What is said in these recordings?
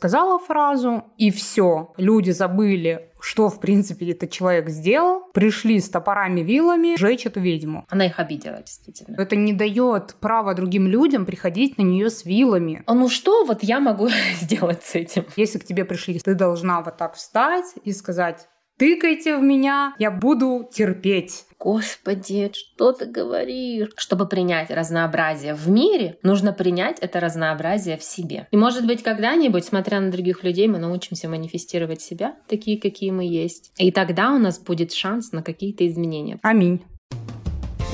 сказала фразу, и все. Люди забыли, что, в принципе, этот человек сделал. Пришли с топорами, вилами жечь эту ведьму. Она их обидела, действительно. Это не дает права другим людям приходить на нее с вилами. А ну что вот я могу сделать с этим? Если к тебе пришли, ты должна вот так встать и сказать: «Тыкайте в меня, я буду терпеть». Господи, что ты говоришь? Чтобы принять разнообразие в мире, нужно принять это разнообразие в себе. И, может быть, когда-нибудь, смотря на других людей, мы научимся манифестировать себя, такие, какие мы есть. И тогда у нас будет шанс на какие-то изменения. Аминь.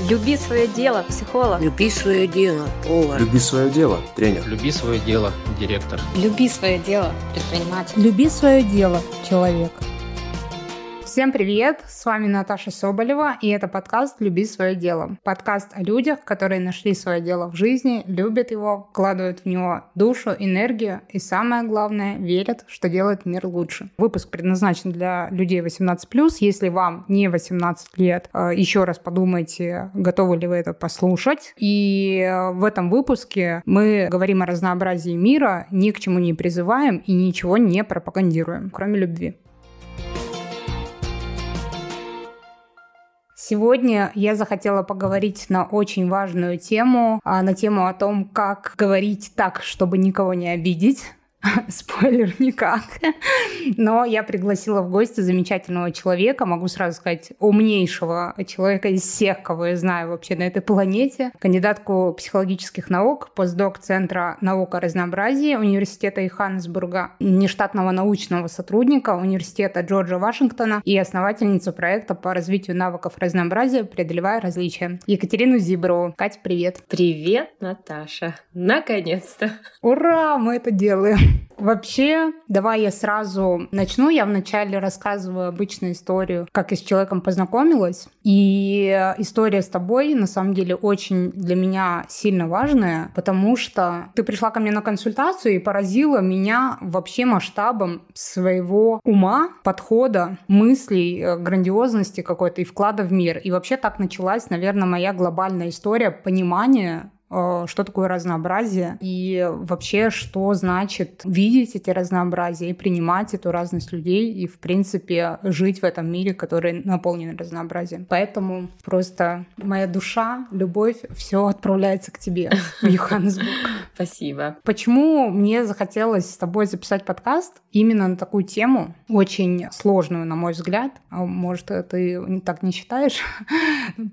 Люби свое дело, психолог. Люби свое дело, повар. Люби свое дело, тренер. Люби свое дело, директор. Люби свое дело, предприниматель. Люби свое дело, человек. Всем привет! С вами Наташа Соболева, и это подкаст «Люби свое дело». Подкаст о людях, которые нашли свое дело в жизни, любят его, вкладывают в него душу, энергию и, самое главное, верят, что делает мир лучше. Выпуск предназначен для людей 18+. Если вам не 18 лет, еще раз подумайте, готовы ли вы это послушать. И в этом выпуске мы говорим о разнообразии мира, ни к чему не призываем и ничего не пропагандируем, кроме любви. Сегодня я захотела поговорить на очень важную тему, на тему о том, как говорить так, чтобы никого не обидеть. Спойлер, никак. Но я пригласила в гости замечательного человека, могу сразу сказать, умнейшего человека из всех, кого я знаю вообще на этой планете. Кандидатку психологических наук, постдок Центра наук о разнообразии Университета Йоханнесбурга, нештатного научного сотрудника Университета Джорджа Вашингтона и основательницу проекта по развитию навыков разнообразия «Преодолевая различия» Екатерину Зиброву. Кать, привет! Привет, Наташа! Наконец-то! Ура! Мы это делаем! Вообще, давай я сразу начну. Я вначале рассказываю обычную историю, как я с человеком познакомилась. И история с тобой, на самом деле, очень для меня сильно важная, потому что ты пришла ко мне на консультацию и поразила меня вообще масштабом своего ума, подхода, мыслей, грандиозности какой-то и вклада в мир. И вообще так началась, наверное, моя глобальная история понимания, что такое разнообразие и вообще, что значит видеть эти разнообразия и принимать эту разность людей и, в принципе, жить в этом мире, который наполнен разнообразием. Поэтому просто моя душа, любовь, все отправляется к тебе в Йоханнесбург. Спасибо. Почему мне захотелось с тобой записать подкаст именно на такую тему, очень сложную, на мой взгляд? Может, ты так не считаешь?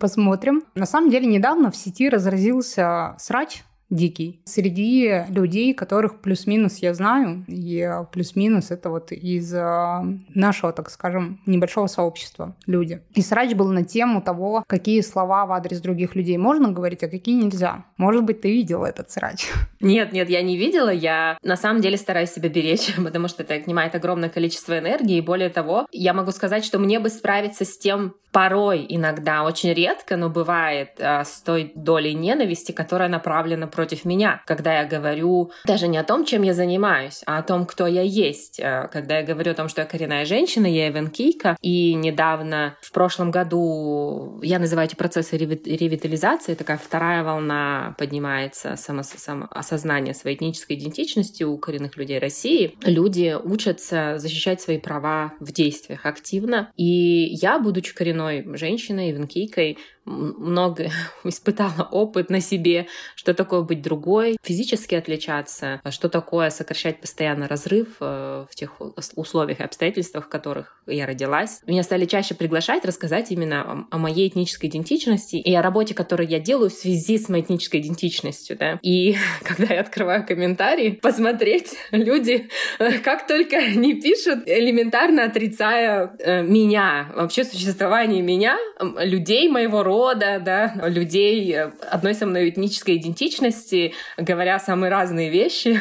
Посмотрим. На самом деле, недавно в сети разразился срач дикий среди людей, которых плюс-минус я знаю, и плюс-минус это вот из нашего, так скажем, небольшого сообщества люди. И срач был на тему того, какие слова в адрес других людей можно говорить, а какие нельзя. Может быть, ты видела этот срач? Нет, я не видела. Я на самом деле стараюсь себя беречь, потому что это отнимает огромное количество энергии. И более того, я могу сказать, что мне бы справиться с тем порой, иногда, очень редко, но бывает с той долей ненависти, которая направлена против меня, когда я говорю даже не о том, чем я занимаюсь, а о том, кто я есть. Когда я говорю о том, что я коренная женщина, я эвенкийка, и недавно, в прошлом году, я называю эти процессы ревитализации, такая вторая волна поднимается самоосознание своей этнической идентичности у коренных людей России. Люди учатся защищать свои права в действиях активно, и я, будучи коренной женщиной, эвенкийкой, много испытала опыт на себе, что такое быть другой, физически отличаться, что такое сокращать постоянно разрыв в тех условиях и обстоятельствах, в которых я родилась. Меня стали чаще приглашать рассказать именно о моей этнической идентичности и о работе, которую я делаю в связи с моей этнической идентичностью. Да? И когда я открываю комментарии, посмотреть, люди как только не пишут, элементарно отрицая меня, вообще существование меня, людей моего рода, да, людей одной со мной этнической идентичности, говоря самые разные вещи.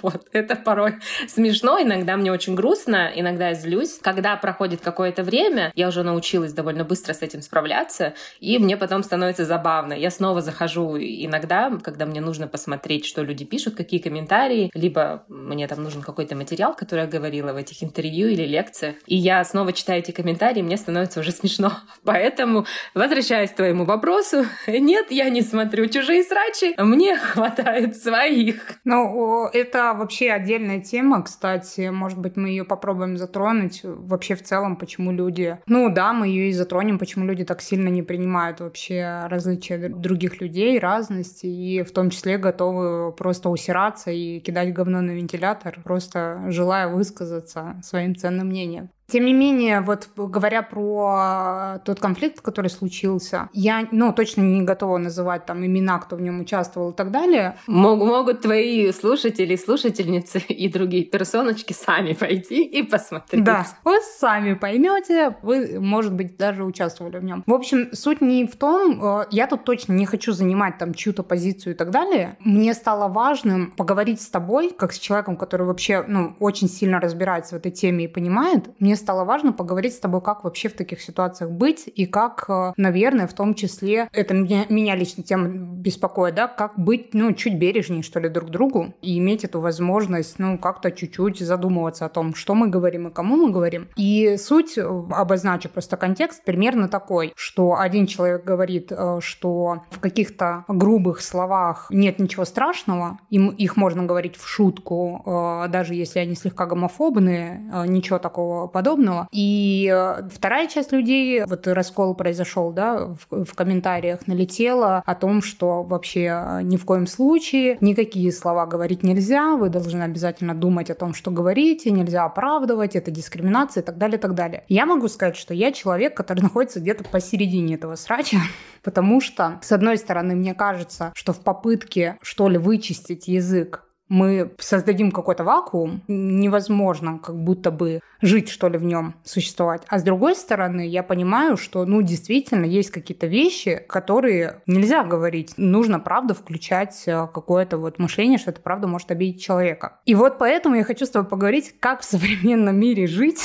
Вот. Это порой смешно, иногда мне очень грустно, иногда я злюсь. Когда проходит какое-то время, я уже научилась довольно быстро с этим справляться, и мне потом становится забавно. Я снова захожу иногда, когда мне нужно посмотреть, что люди пишут, какие комментарии, либо мне там нужен какой-то материал, который я говорила в этих интервью или лекциях, и я снова читаю эти комментарии, мне становится уже смешно. Поэтому возвращаюсь к твоему вопросу. Нет, я не смотрю чужие срачи. Мне не хватает своих. Ну, это вообще отдельная тема, кстати. Может быть, мы ее попробуем затронуть. Вообще, в целом, почему люди... Ну, да, мы ее и затронем, почему люди так сильно не принимают вообще различия других людей, разности, и в том числе готовы просто усираться и кидать говно на вентилятор, просто желая высказаться своим ценным мнением. Тем не менее, вот говоря про тот конфликт, который случился, я, точно не готова называть там имена, кто в нем участвовал и так далее. Могут твои слушатели, слушательницы и другие персоночки сами пойти и посмотреть. Да, вы сами поймете, вы, может быть, даже участвовали в нем. В общем, суть не в том, я тут точно не хочу занимать там чью-то позицию и так далее. Мне стало важным поговорить с тобой, как с человеком, который вообще, очень сильно разбирается в этой теме и понимает. Мне стало важно поговорить с тобой, как вообще в таких ситуациях быть, и как, наверное, в том числе, это меня лично тема беспокоит, да, как быть, чуть бережнее, что ли, друг другу, и иметь эту возможность, как-то чуть-чуть задумываться о том, что мы говорим и кому мы говорим. И суть, обозначу просто контекст, примерно такой, что один человек говорит, что в каких-то грубых словах нет ничего страшного, их можно говорить в шутку, даже если они слегка гомофобные, ничего такого подобного. И вторая часть людей, вот раскол произошел, да, в комментариях налетела о том, что вообще ни в коем случае никакие слова говорить нельзя, вы должны обязательно думать о том, что говорите, нельзя оправдывать, это дискриминация и так далее, и так далее. Я могу сказать, что я человек, который находится где-то посередине этого срача, потому что, с одной стороны, мне кажется, что в попытке, что ли, вычистить язык, мы создадим какой-то вакуум, невозможно как будто бы жить, что ли, в нем, существовать. А с другой стороны, я понимаю, что, действительно, есть какие-то вещи, которые нельзя говорить. Нужно, правда, включать какое-то вот мышление, что это, правда, может обидеть человека. И вот поэтому я хочу с тобой поговорить, как в современном мире жить,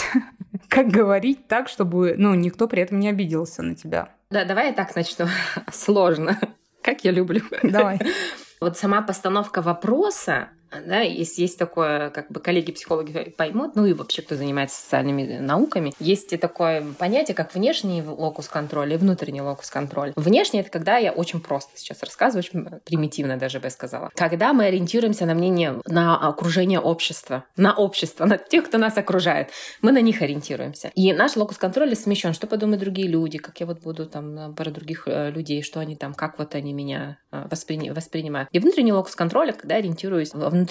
как говорить так, чтобы, никто при этом не обиделся на тебя. Да, давай я так начну. Сложно. Как я люблю. Давай. Вот сама постановка вопроса, да, есть такое, как бы коллеги-психологи поймут, и вообще, кто занимается социальными науками, есть и такое понятие, как внешний локус контроля и внутренний локус контроля. Внешний — это когда я очень просто сейчас рассказываю, очень примитивно даже бы я сказала. Когда мы ориентируемся на мнение, на окружение общества, на тех, кто нас окружает, мы на них ориентируемся. И наш локус контроля смещен. Что подумают другие люди, как я вот буду там про других людей, что они там, как вот они меня воспринимают. И внутренний локус контроля, когда ориентируюсь внутри.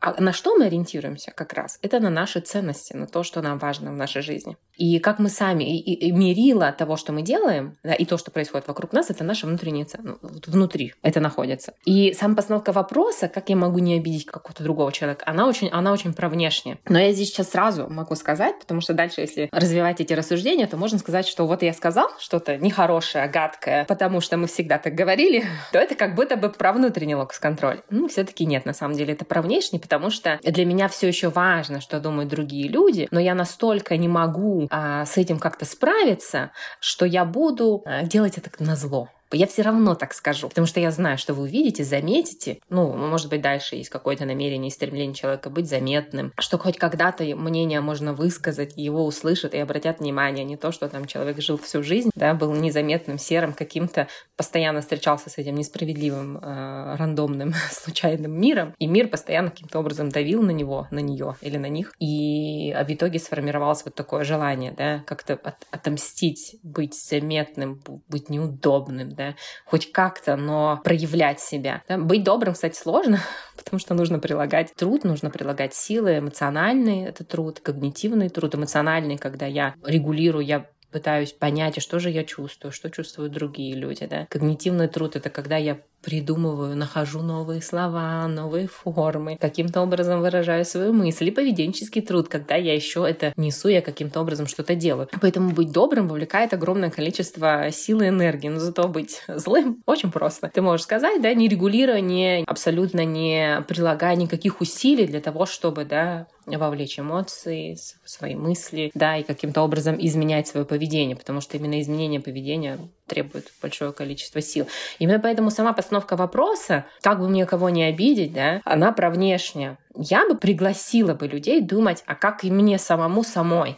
А на что мы ориентируемся как раз? Это на наши ценности, на то, что нам важно в нашей жизни. И как мы сами, и мерило того, что мы делаем, да, и то, что происходит вокруг нас, это наши внутренние ценности. Внутри это находится. И сама постановка вопроса, как я могу не обидеть какого-то другого человека, она очень про внешнее. Но я здесь сейчас сразу могу сказать, потому что дальше, если развивать эти рассуждения, то можно сказать, что вот я сказал что-то нехорошее, гадкое, потому что мы всегда так говорили, то это как будто бы про внутренний локус-контроль. Все-таки нет, на самом деле это про внешний, потому что для меня все еще важно, что думают другие люди, но я настолько не могу с этим как-то справиться, что я буду делать это назло. Я все равно так скажу, потому что я знаю, что вы увидите, заметите. Может быть, дальше есть какое-то намерение и стремление человека быть заметным, что хоть когда-то мнение можно высказать, его услышат и обратят внимание, не то, что там человек жил всю жизнь, да, был незаметным, серым каким-то, постоянно встречался с этим несправедливым, рандомным, случайным миром, и мир постоянно каким-то образом давил на него, на нее или на них, и в итоге сформировалось вот такое желание, да, как-то отомстить, быть заметным, быть неудобным, да, хоть как-то, но проявлять себя. Да? Быть добрым, кстати, сложно, потому что нужно прилагать труд, нужно прилагать силы, эмоциональный это труд, когнитивный труд, эмоциональный, когда я регулирую, я пытаюсь понять, что же я чувствую, что чувствуют другие люди. Да? Когнитивный труд — это когда я придумываю, нахожу новые слова, новые формы, каким-то образом выражаю свою мысль. И поведенческий труд, когда я еще это несу, я каким-то образом что-то делаю. Поэтому быть добрым вовлекает огромное количество сил и энергии, но зато быть злым очень просто. Ты можешь сказать, да, не регулируя, абсолютно не прилагая никаких усилий для того, чтобы, да, вовлечь эмоции, свои мысли, да, и каким-то образом изменять свое поведение, потому что именно изменение поведения требует большое количество сил. Именно поэтому сама постановка вопроса, как бы мне кого не обидеть, да, она про внешнее. Я бы пригласила бы людей думать, а как и мне самой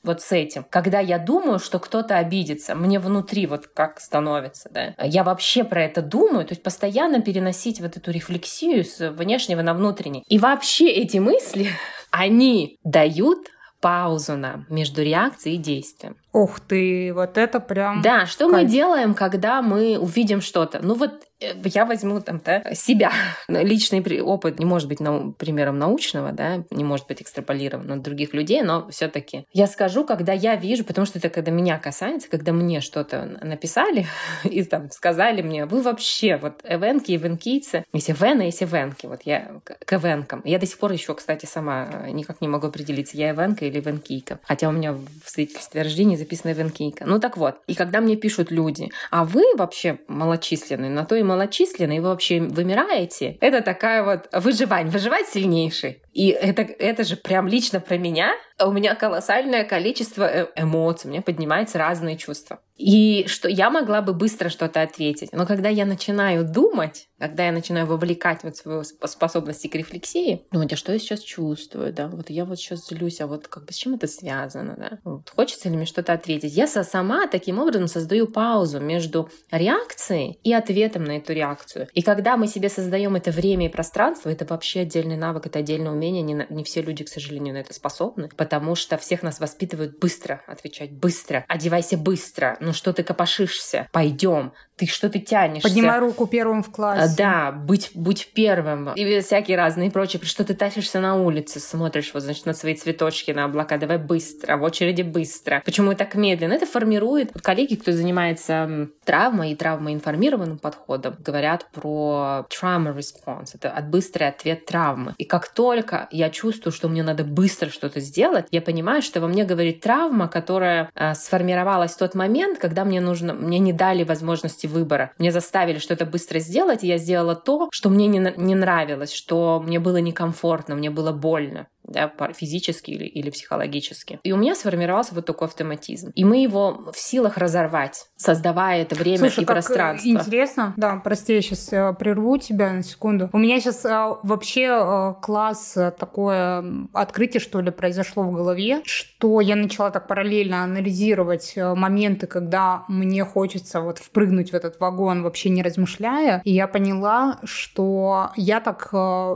вот с этим. Когда я думаю, что кто-то обидится, мне внутри вот как становится, да. Я вообще про это думаю, то есть постоянно переносить вот эту рефлексию с внешнего на внутренний. И вообще эти мысли, они дают паузу нам между реакцией и действием. Ух ты, вот это прям... Да, что мы делаем, когда мы увидим что-то? Ну вот я возьму там, да, себя. Личный опыт не может быть примером научного, да, не может быть экстраполирован от других людей, но все-таки я скажу, когда я вижу, потому что это когда меня касается, когда мне что-то написали и там сказали мне, вы вообще вот эвенки, эвенкийцы, если эвена, если эвенки, вот я к эвенкам. Я до сих пор еще, кстати, сама никак не могу определиться, я эвенка или эвенкийка. Хотя у меня в свидетельстве о рождении записана эвенкийка. Ну так вот. И когда мне пишут люди, а вы вообще малочисленные, на то и малочисленные, вы вообще вымираете, это такая вот выживать сильнейший. И это же прям лично про меня. У меня колоссальное количество эмоций, у меня поднимаются разные чувства. И что я могла бы быстро что-то ответить. Но когда я начинаю думать, когда я начинаю вовлекать вот свою способность к рефлексии, думать, а что я сейчас чувствую, да, вот я вот сейчас злюсь, а вот как бы с чем это связано, да, вот, хочется ли мне что-то ответить. Я сама таким образом создаю паузу между реакцией и ответом на эту реакцию. И когда мы себе создаем это время и пространство, это вообще отдельный навык, это отдельное умение, не все люди, к сожалению, на это способны, потому что всех нас воспитывают быстро отвечать, быстро, одевайся быстро, ну что ты копошишься, пойдем, ты что ты тянешься. Поднимай руку первым в классе. Да, будь первым. И всякие разные прочие. Что ты тащишься на улице, смотришь вот, значит, на свои цветочки, на облака, давай быстро, в очереди быстро. Почему так медленно? Это формирует. Вот коллеги, кто занимается травмой и травмоинформированным подходом, говорят про trauma response. Это быстрый ответ травмы. И как только я чувствую, что мне надо быстро что-то сделать, я понимаю, что во мне говорит травма, которая сформировалась в тот момент, когда мне не дали возможности выбора. Мне заставили что-то быстро сделать, и я сделала то, что мне не нравилось, что мне было некомфортно, мне было больно. Да, физически или психологически. И у меня сформировался вот такой автоматизм. И мы его в силах разорвать, создавая это время. Слушай, и как пространство. Интересно. Да, прости, я сейчас прерву тебя на секунду. У меня сейчас вообще класс такое открытие, что ли, произошло в голове, что я начала так параллельно анализировать моменты, когда мне хочется вот впрыгнуть в этот вагон, вообще не размышляя. И я поняла, что я так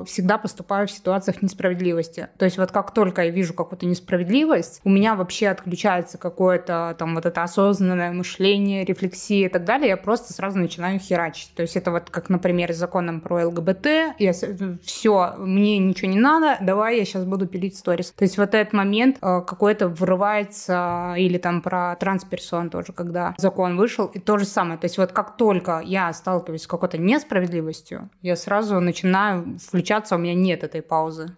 всегда поступаю в ситуациях несправедливости. То есть вот как только я вижу какую-то несправедливость, у меня вообще отключается какое-то там вот это осознанное мышление, рефлексия и так далее, я просто сразу начинаю херачить. То есть это вот как, например, с законом про ЛГБТ, все, мне ничего не надо, давай я сейчас буду пилить сторис. То есть вот этот момент какой-то врывается, или там про трансперсон тоже, когда закон вышел, и то же самое. То есть вот как только я сталкиваюсь с какой-то несправедливостью, я сразу начинаю включаться, у меня нет этой паузы.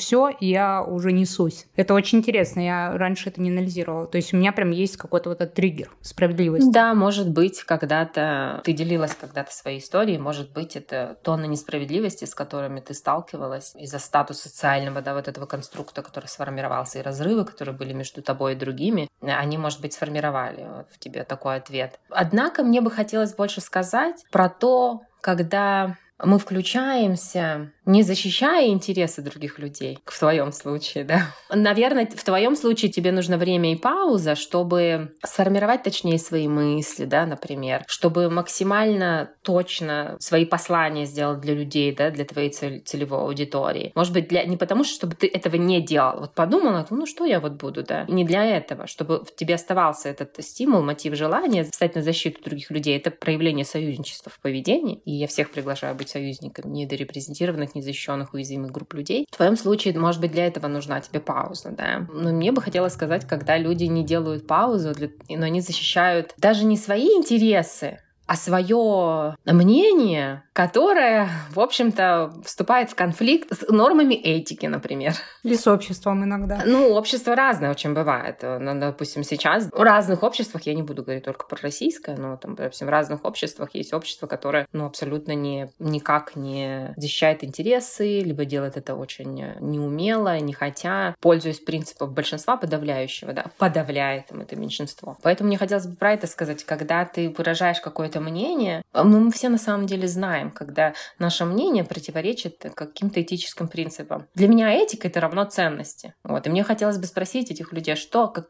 Все, я уже несусь. Это очень интересно, я раньше это не анализировала. То есть у меня прям есть какой-то вот этот триггер справедливости. Да, может быть, когда-то ты делилась когда-то своей историей, может быть, это тонна несправедливости, с которыми ты сталкивалась из-за статуса социального, да, вот этого конструкта, который сформировался, и разрывы, которые были между тобой и другими, они, может быть, сформировали вот в тебе такой ответ. Однако мне бы хотелось больше сказать про то, когда... мы включаемся, не защищая интересы других людей, в твоем случае, да. Наверное, в твоем случае тебе нужно время и пауза, чтобы сформировать точнее свои мысли, да, например, чтобы максимально точно свои послания сделать для людей, да, для твоей целевой аудитории. Может быть, не потому, чтобы ты этого не делал. Вот подумала, ну что я вот буду, да. Не для этого, чтобы в тебе оставался этот стимул, мотив, желание встать на защиту других людей. Это проявление союзничества в поведении. И я всех приглашаю быть союзником недорепрезентированных, незащищенных, уязвимых групп людей. В твоем случае, может быть, для этого нужна тебе пауза, да. Но мне бы хотелось сказать, когда люди не делают паузу, но они защищают даже не свои интересы, а свое мнение, которая, в общем-то, вступает в конфликт с нормами этики, например. Или с обществом иногда. Ну, общество разное очень бывает. Допустим, сейчас в разных обществах, я не буду говорить только про российское, но, там, допустим, в разных обществах есть общество, которое абсолютно никак не защищает интересы, либо делает это очень неумело, не хотя, пользуясь принципом большинства подавляющего, да, подавляет там, это меньшинство. Поэтому мне хотелось бы про это сказать, когда ты выражаешь какое-то мнение, мы все на самом деле знаем, когда наше мнение противоречит каким-то этическим принципам. Для меня этика — это равно ценности. И мне хотелось бы спросить этих людей,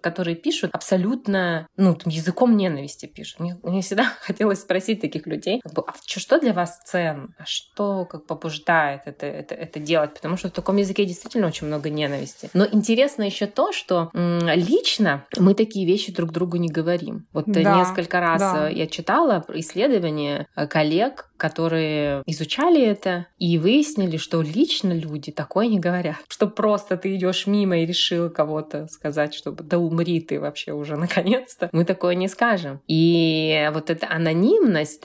которые пишут абсолютно языком ненависти пишут. Мне всегда хотелось спросить таких людей, что для вас ценно? Что побуждает это делать? Потому что в таком языке действительно очень много ненависти. Но интересно еще то, что лично мы такие вещи друг другу не говорим. Несколько раз я читала исследования коллег, которые изучали это и выяснили, что лично люди такое не говорят. Что просто ты идешь мимо и решил кого-то сказать, что да умри ты вообще уже наконец-то. Мы такое не скажем. И эта анонимность,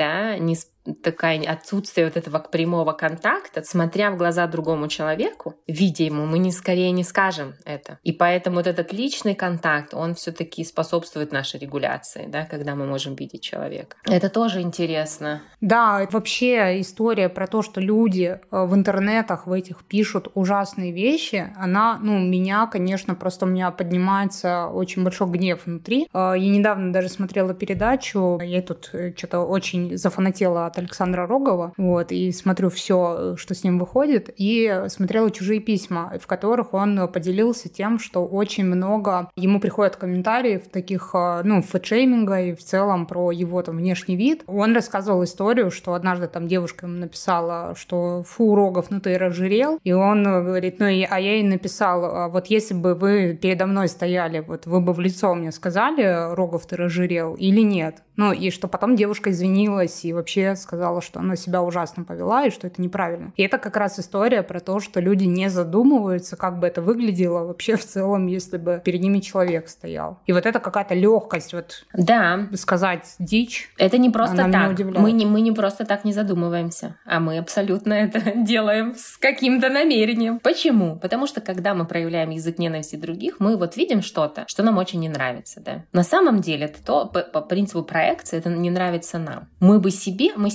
отсутствие этого прямого контакта, смотря в глаза другому человеку, видя ему, мы скорее не скажем это. И поэтому этот личный контакт, он все-таки способствует нашей регуляции, да, когда мы можем видеть человека. Это тоже интересно. Да, вообще история про то, что люди в интернетах в этих пишут ужасные вещи, она, у меня поднимается очень большой гнев внутри. Я недавно даже смотрела передачу, я тут что-то очень зафанатела от Александра Рогова, и смотрю все, что с ним выходит, и смотрела «Чужие письма», в которых он поделился тем, что очень много ему приходят комментариев таких, фэтшейминга и в целом про его внешний вид. Он рассказывал историю, что однажды девушка ему написала, что «фу, Рогов, ты разжирел», и он говорит, а я ей написал, если бы вы передо мной стояли, вы бы в лицо мне сказали, Рогов, ты разжирел или нет? И что потом девушка извинилась и вообще сказала, что она себя ужасно повела и что это неправильно. И это как раз история про то, что люди не задумываются, как бы это выглядело вообще в целом, если бы перед ними человек стоял. И это какая-то легкость, сказать дичь. Это не просто так. Мы не просто так не задумываемся, а мы абсолютно это делаем с каким-то намерением. Почему? Потому что когда мы проявляем язык ненависти других, мы видим что-то, что нам очень не нравится. Да? На самом деле это то, по принципу проекции, это не нравится нам. Мы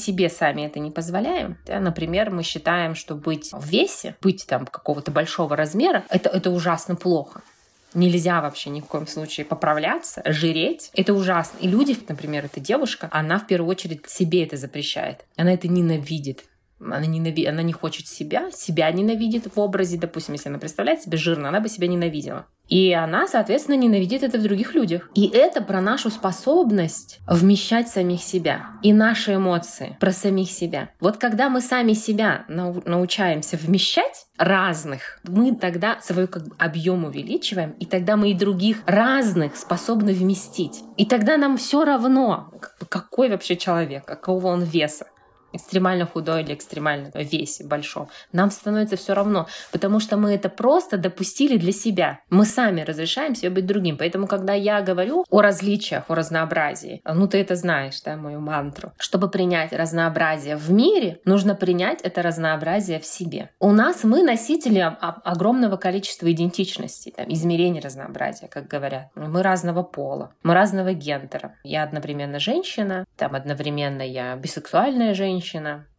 себе сами это не позволяем. Да? Например, мы считаем, что быть в весе, быть какого-то большого размера, это ужасно плохо. Нельзя вообще ни в коем случае поправляться, жиреть. Это ужасно. И люди, например, эта девушка, она в первую очередь себе это запрещает. Она это ненавидит. Она не хочет себя ненавидит в образе, допустим, если она представляет себя жирно, она бы себя ненавидела. И она, соответственно, ненавидит это в других людях. И это про нашу способность вмещать самих себя и наши эмоции про самих себя. Когда мы сами себя научаемся вмещать разных, мы тогда свой объем увеличиваем, и тогда мы и других разных способны вместить. И тогда нам все равно, какой вообще человек, какого он веса. Экстремально худой или экстремально весе большом, нам становится все равно, потому что мы это просто допустили для себя. Мы сами разрешаем себе быть другим. Поэтому, когда я говорю о различиях, о разнообразии, ты это знаешь, да, мою мантру. Чтобы принять разнообразие в мире, нужно принять это разнообразие в себе. У нас мы носители огромного количества идентичностей, измерений разнообразия, как говорят. Мы разного пола, мы разного гендера. Я одновременно женщина, одновременно я бисексуальная женщина.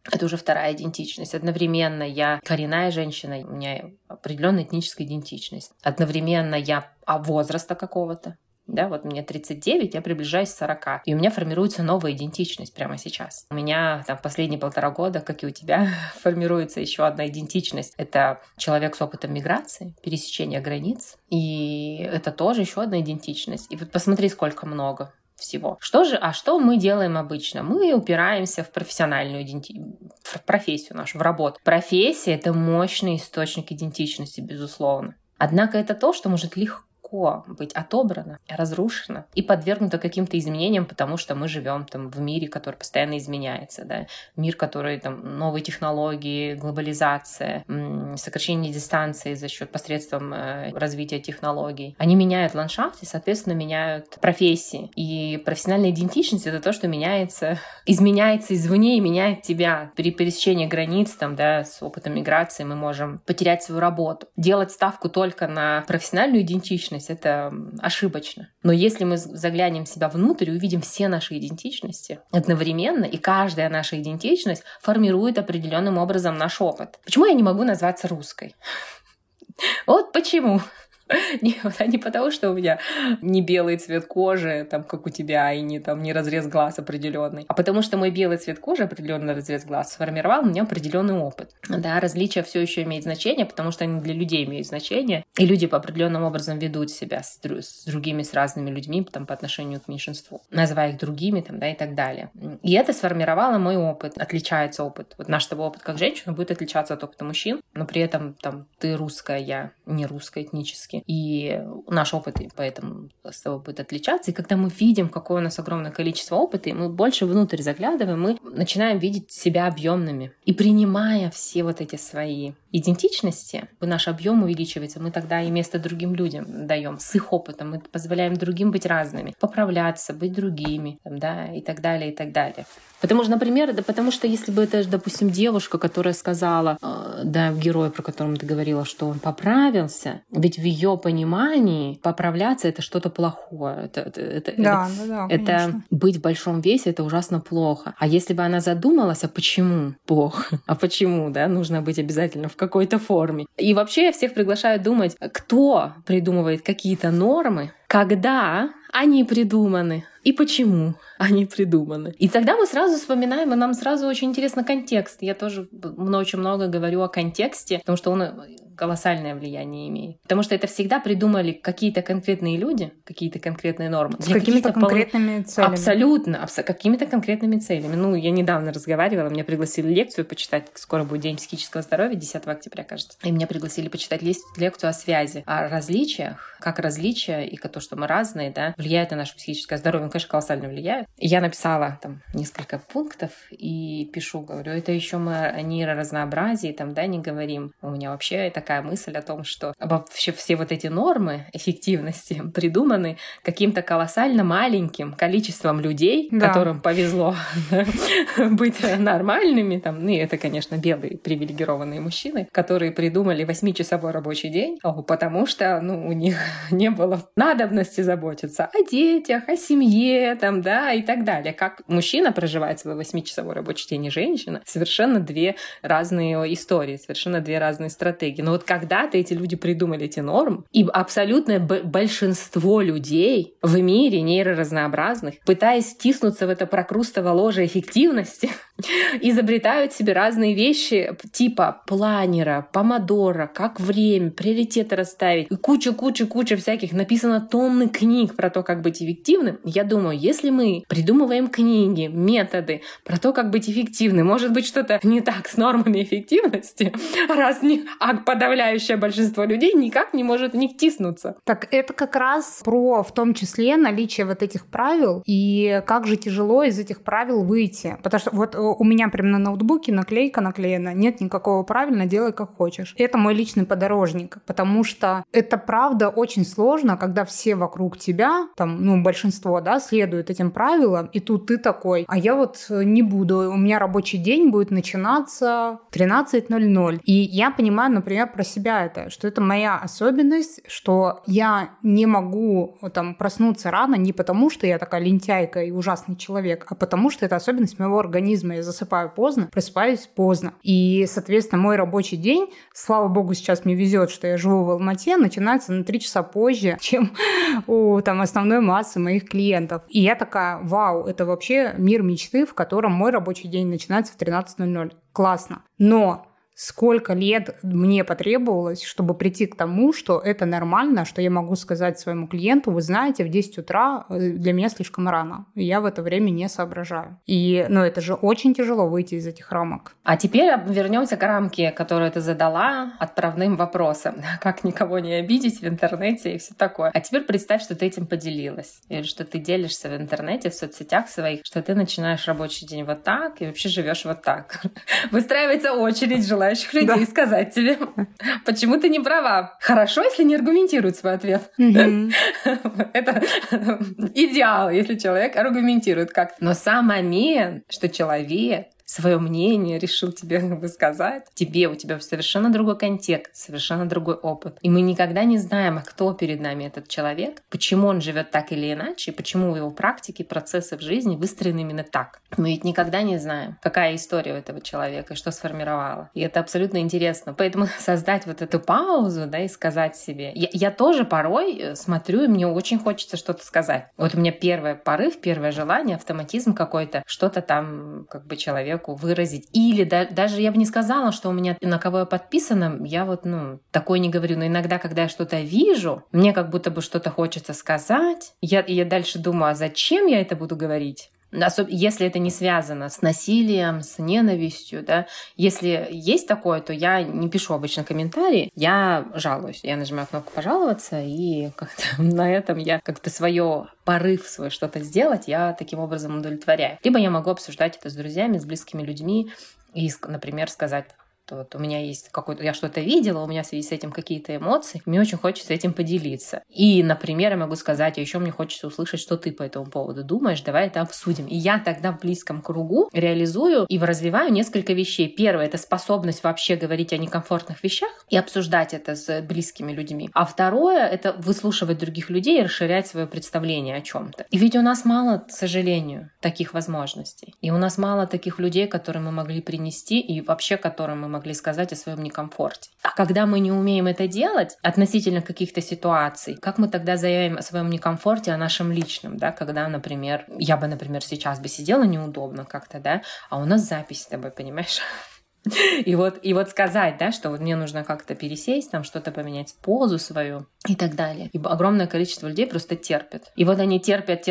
Это уже вторая идентичность. Одновременно я коренная женщина, у меня определенная этническая идентичность. Одновременно я возраста какого-то. Да, мне 39, я приближаюсь к 40. И у меня формируется новая идентичность прямо сейчас. У меня последние 1,5 года, как и у тебя, формируется еще одна идентичность. Это человек с опытом миграции, пересечения границ. И это тоже еще одна идентичность. И посмотри, сколько много всего. Что мы делаем обычно? Мы упираемся в профессиональную в профессию нашу, в работу. Профессия — это мощный источник идентичности, безусловно. Однако это то, что может легко легко быть отобрана, разрушена и подвергнута каким-то изменениям, потому что мы живем там в мире, который постоянно изменяется, да? Мир, который там новые технологии, глобализация, сокращение дистанции за счет посредством развития технологий. Они меняют ландшафт и, соответственно, меняют профессии. И профессиональная идентичность — это то, что меняется, изменяется извне и меняет тебя. При пересечении границ там, да, с опытом миграции мы можем потерять свою работу. Делать ставку только на профессиональную идентичность — это ошибочно. Но если мы заглянем себя внутрь и увидим все наши идентичности одновременно, и каждая наша идентичность формирует определенным образом наш опыт. Почему я не могу назваться русской? Вот почему. Не потому, что у меня не белый цвет кожи, там, как у тебя, и не разрез глаз определенный, а потому что мой белый цвет кожи, определенный разрез глаз, сформировал у меня определенный опыт. Да, различия все еще имеют значение, потому что они для людей имеют значение, и люди по определенным образом ведут себя с другими, с разными людьми там, по отношению к меньшинству, называя их другими там, да, и так далее. И это сформировало мой опыт, отличается опыт. Вот наш твой опыт как женщина будет отличаться от опыта мужчин, но при этом там, ты русская, я не русская этнически. И наш опыт поэтому с тобой будет отличаться. И когда мы видим, какое у нас огромное количество опыта, и мы больше внутрь заглядываем, мы начинаем видеть себя объемными. И принимая все вот эти свои идентичности, наш объем увеличивается, мы тогда и место другим людям даем с их опытом, мы позволяем другим быть разными, поправляться, быть другими, да, и так далее, и так далее. Потому что, например, да, потому что если бы это, допустим, девушка, которая сказала, да, герой, про которого ты говорила, что он поправился, ведь в ее понимании поправляться — это что-то плохое. Это быть в большом весе — это ужасно плохо. А если бы она задумалась, а почему плохо? А почему, да, нужно быть обязательно в какой-то форме? И вообще я всех приглашаю думать, кто придумывает какие-то нормы, когда они придуманы и почему они придуманы. И тогда мы сразу вспоминаем, и нам сразу очень интересно контекст. Я тоже очень много говорю о контексте, потому что он колоссальное влияние имеет. Потому что это всегда придумали какие-то конкретные люди, какие-то конкретные нормы. С какими-то конкретными целями. Абсолютно, какими-то конкретными целями. Ну, я недавно разговаривала, меня пригласили лекцию почитать, скоро будет День психического здоровья, 10 октября, кажется. И меня пригласили почитать лекцию о связи, о различиях, как различия и то, что мы разные, да, влияют на наше психическое здоровье. Ну, конечно, колоссально влияют. Я написала там несколько пунктов и пишу, говорю, это еще мы о нейроразнообразии там, да, не говорим. У меня вообще такая мысль о том, что вообще все вот эти нормы эффективности придуманы каким-то колоссально маленьким количеством людей, да, которым повезло быть нормальными. Там, ну, это, конечно, белые привилегированные мужчины, которые придумали 8-часовой рабочий день, потому что, ну, у них не было надобности заботиться о детях, о семье, там, да, и так далее. Как мужчина проживает свой 8-часовой рабочий день и женщина — совершенно две разные истории, совершенно две разные стратегии. Но вот когда-то эти люди придумали эти нормы, и абсолютное большинство людей в мире нейроразнообразных, пытаясь втиснуться в это прокрустово ложе эффективности, изобретают себе разные вещи типа планера, помодора, как время, приоритеты расставить, и куча всяких написано тонны книг про то, как быть эффективным. Я думаю, если мы придумываем книги, методы про то, как быть эффективным, может быть, что-то не так с нормами эффективности, раз не, а подавляющее большинство людей никак не может в них втиснуться. Так это как раз про, в том числе, наличие вот этих правил и как же тяжело из этих правил выйти. Потому что вот у меня прямо на ноутбуке наклейка наклеена: нет никакого правильно, делай как хочешь. Это мой личный подорожник, потому что это правда очень сложно, когда все вокруг тебя, там, ну, большинство, да, следует этим правилам, и тут ты такой: а я вот не буду, у меня рабочий день будет начинаться в 13:00. И я понимаю, например, про себя это, что это моя особенность, что я не могу там проснуться рано не потому, что я такая лентяйка и ужасный человек, а потому что это особенность моего организма. Я засыпаю поздно, просыпаюсь поздно. И, соответственно, мой рабочий день, слава богу, сейчас мне везет, что я живу в Алмате, начинается на 3 часа позже, чем у там основной массы моих клиентов. И я такая: вау, это вообще мир мечты, в котором мой рабочий день начинается в 13:00. Классно. Но сколько лет мне потребовалось, чтобы прийти к тому, что это нормально, что я могу сказать своему клиенту: вы знаете, в 10 утра для меня слишком рано, я в это время не соображаю. И, это же очень тяжело выйти из этих рамок. А теперь вернемся к рамке, которую ты задала отправным вопросом. Как никого не обидеть в интернете и все такое. А теперь представь, что ты этим поделилась, или что ты делишься в интернете, в соцсетях своих, что ты начинаешь рабочий день вот так и вообще живешь вот так. Выстраивается очередь желающих людей, да, сказать тебе, почему ты не права. Хорошо, если не аргументирует свой ответ. Mm-hmm. Это идеал, если человек аргументирует как-то. Но сам момент, что человек свое мнение решил тебе высказать, у тебя совершенно другой контекст, совершенно другой опыт. И мы никогда не знаем, кто перед нами этот человек, почему он живет так или иначе, почему его практики, процессы в жизни выстроены именно так. Мы ведь никогда не знаем, какая история у этого человека и что сформировало. И это абсолютно интересно. Поэтому создать вот эту паузу, да, и сказать себе. Я тоже порой смотрю, и мне очень хочется что-то сказать. Вот у меня первый порыв, первое желание, автоматизм какой-то, что-то там человек выразить. Или даже я бы не сказала, что у меня на кого я подписана, я такое не говорю. Но иногда, когда я что-то вижу, мне как будто бы что-то хочется сказать. Я дальше думаю, а зачем я это буду говорить? Особенно если это не связано с насилием, с ненавистью, да. Если есть такое, то я не пишу обычно комментарии, я жалуюсь. Я нажимаю кнопку «Пожаловаться», и как-то на этом я как-то порыв свой что-то сделать, я таким образом удовлетворяю. Либо я могу обсуждать это с друзьями, с близкими людьми и, например, сказать: у меня есть я что-то видела, у меня в связи с этим какие-то эмоции, мне очень хочется этим поделиться. И, например, я могу сказать: а еще мне хочется услышать, что ты по этому поводу думаешь, давай это обсудим. И я тогда в близком кругу реализую и развиваю несколько вещей. Первое — это способность вообще говорить о некомфортных вещах и обсуждать это с близкими людьми. А второе — это выслушивать других людей и расширять свое представление о чем-то. И ведь у нас мало, к сожалению, таких возможностей. И у нас мало таких людей, которые мы могли принести и вообще которым мы могли сказать о своем некомфорте. А когда мы не умеем это делать относительно каких-то ситуаций, как мы тогда заявим о своем некомфорте, о нашем личном, да, когда, например, я бы сейчас бы сидела неудобно как-то, да, а у нас запись с тобой, понимаешь? И сказать, да, что мне нужно как-то пересесть, там что-то поменять, позу свою и так далее. И огромное количество людей просто терпит. И они терпят,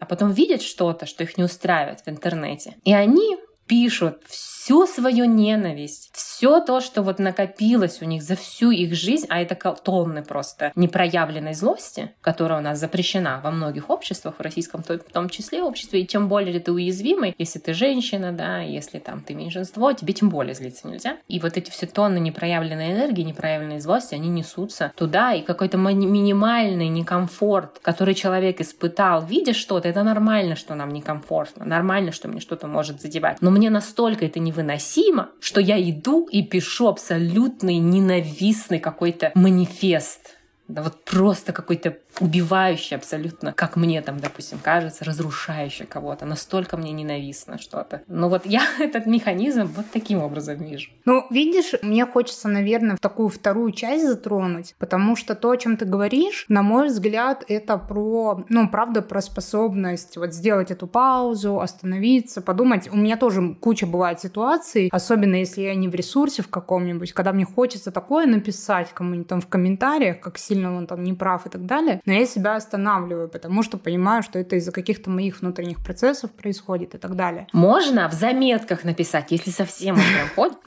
а потом видят что-то, что их не устраивает в интернете. И они пишут всю свою ненависть, все то, что накопилось у них за всю их жизнь, а это тонны просто непроявленной злости, которая у нас запрещена во многих обществах, в российском в том числе обществе, и тем более ты уязвимый, если ты женщина, да, если ты меньшинство, тебе тем более злиться нельзя. И эти все тонны непроявленной энергии, непроявленной злости, они несутся туда, и какой-то минимальный некомфорт, который человек испытал, видя что-то, это нормально, что нам некомфортно, нормально, что мне что-то может задевать. Но мне настолько это невыносимо, что я иду и пишу абсолютный ненавистный какой-то манифест. Да, просто какой-то убивающий абсолютно, как мне допустим, кажется, разрушающий кого-то. Настолько мне ненавистно что-то. Но я этот механизм таким образом вижу. Видишь, мне хочется, наверное, в такую вторую часть затронуть, потому что то, о чем ты говоришь, на мой взгляд, это про, правда, про способность сделать эту паузу, остановиться, подумать. У меня тоже куча бывает ситуаций, особенно если я не в ресурсе в каком-нибудь, когда мне хочется такое написать кому-нибудь в комментариях, как сильно он не прав и так далее. Но я себя останавливаю, потому что понимаю, что это из-за каких-то моих внутренних процессов происходит и так далее. Можно в заметках написать, если совсем